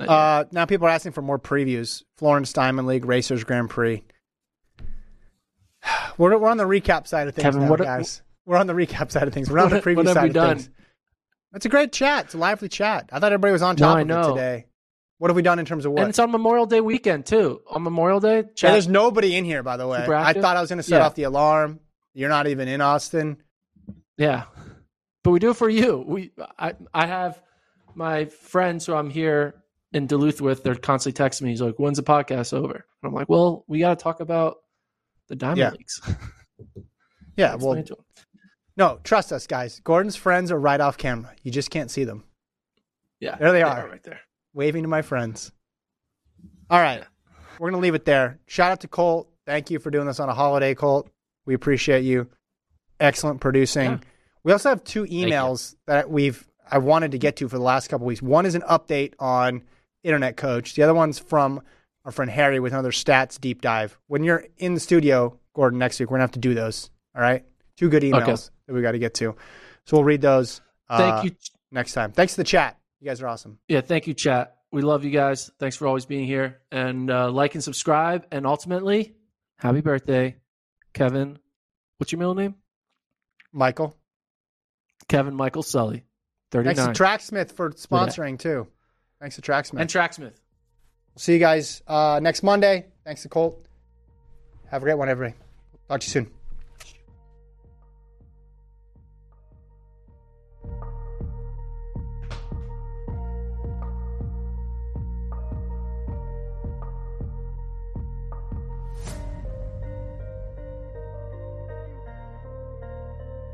anyway. uh, now people are asking for more previews. Florence Diamond League, Racers Grand Prix. We're we're on the recap side of things, Kevin, now, what, guys. What, we're on the recap side of things. We're not on the preview side of done? things. It's a great chat. It's a lively chat. I thought everybody was on top no, of it today. What have we done in terms of what? And it's on Memorial Day weekend, too. On Memorial Day, chat. Yeah, there's nobody in here, by the way. I thought I was going to set yeah. off the alarm. You're not even in Austin. Yeah. but we do it for you. We, I, I have my friends who I'm here in Duluth with. They're constantly texting me. He's like, "When's the podcast over?" And I'm like, "Well, we got to talk about the Diamond yeah. Leagues." yeah. That's well, no, trust us, guys. Gordon's friends are right off camera. You just can't see them. Yeah, there they, they are, are right there, waving to my friends. All right, yeah. We're gonna leave it there. Shout out to Colt. Thank you for doing this on a holiday, Colt. We appreciate you. Excellent producing. Yeah. We also have two emails that we've I wanted to get to for the last couple of weeks. One is an update on Internet Coach. The other one's from our friend Harry with another stats deep dive. When you're in the studio, Gordon, next week, we're going to have to do those. All right? Two good emails okay. that we got to get to. So we'll read those uh, thank you. next time. Thanks to the chat. You guys are awesome. Yeah, thank you, chat. We love you guys. Thanks for always being here. And uh, like and subscribe. And ultimately, happy birthday, Kevin. What's your middle name? Michael. Kevin Michael Sully, thirty-nine. Thanks to Tracksmith for sponsoring, yeah. too. Thanks to Tracksmith. And Tracksmith. See you guys uh, next Monday. Thanks to Colt. Have a great one, everybody. Talk to you soon.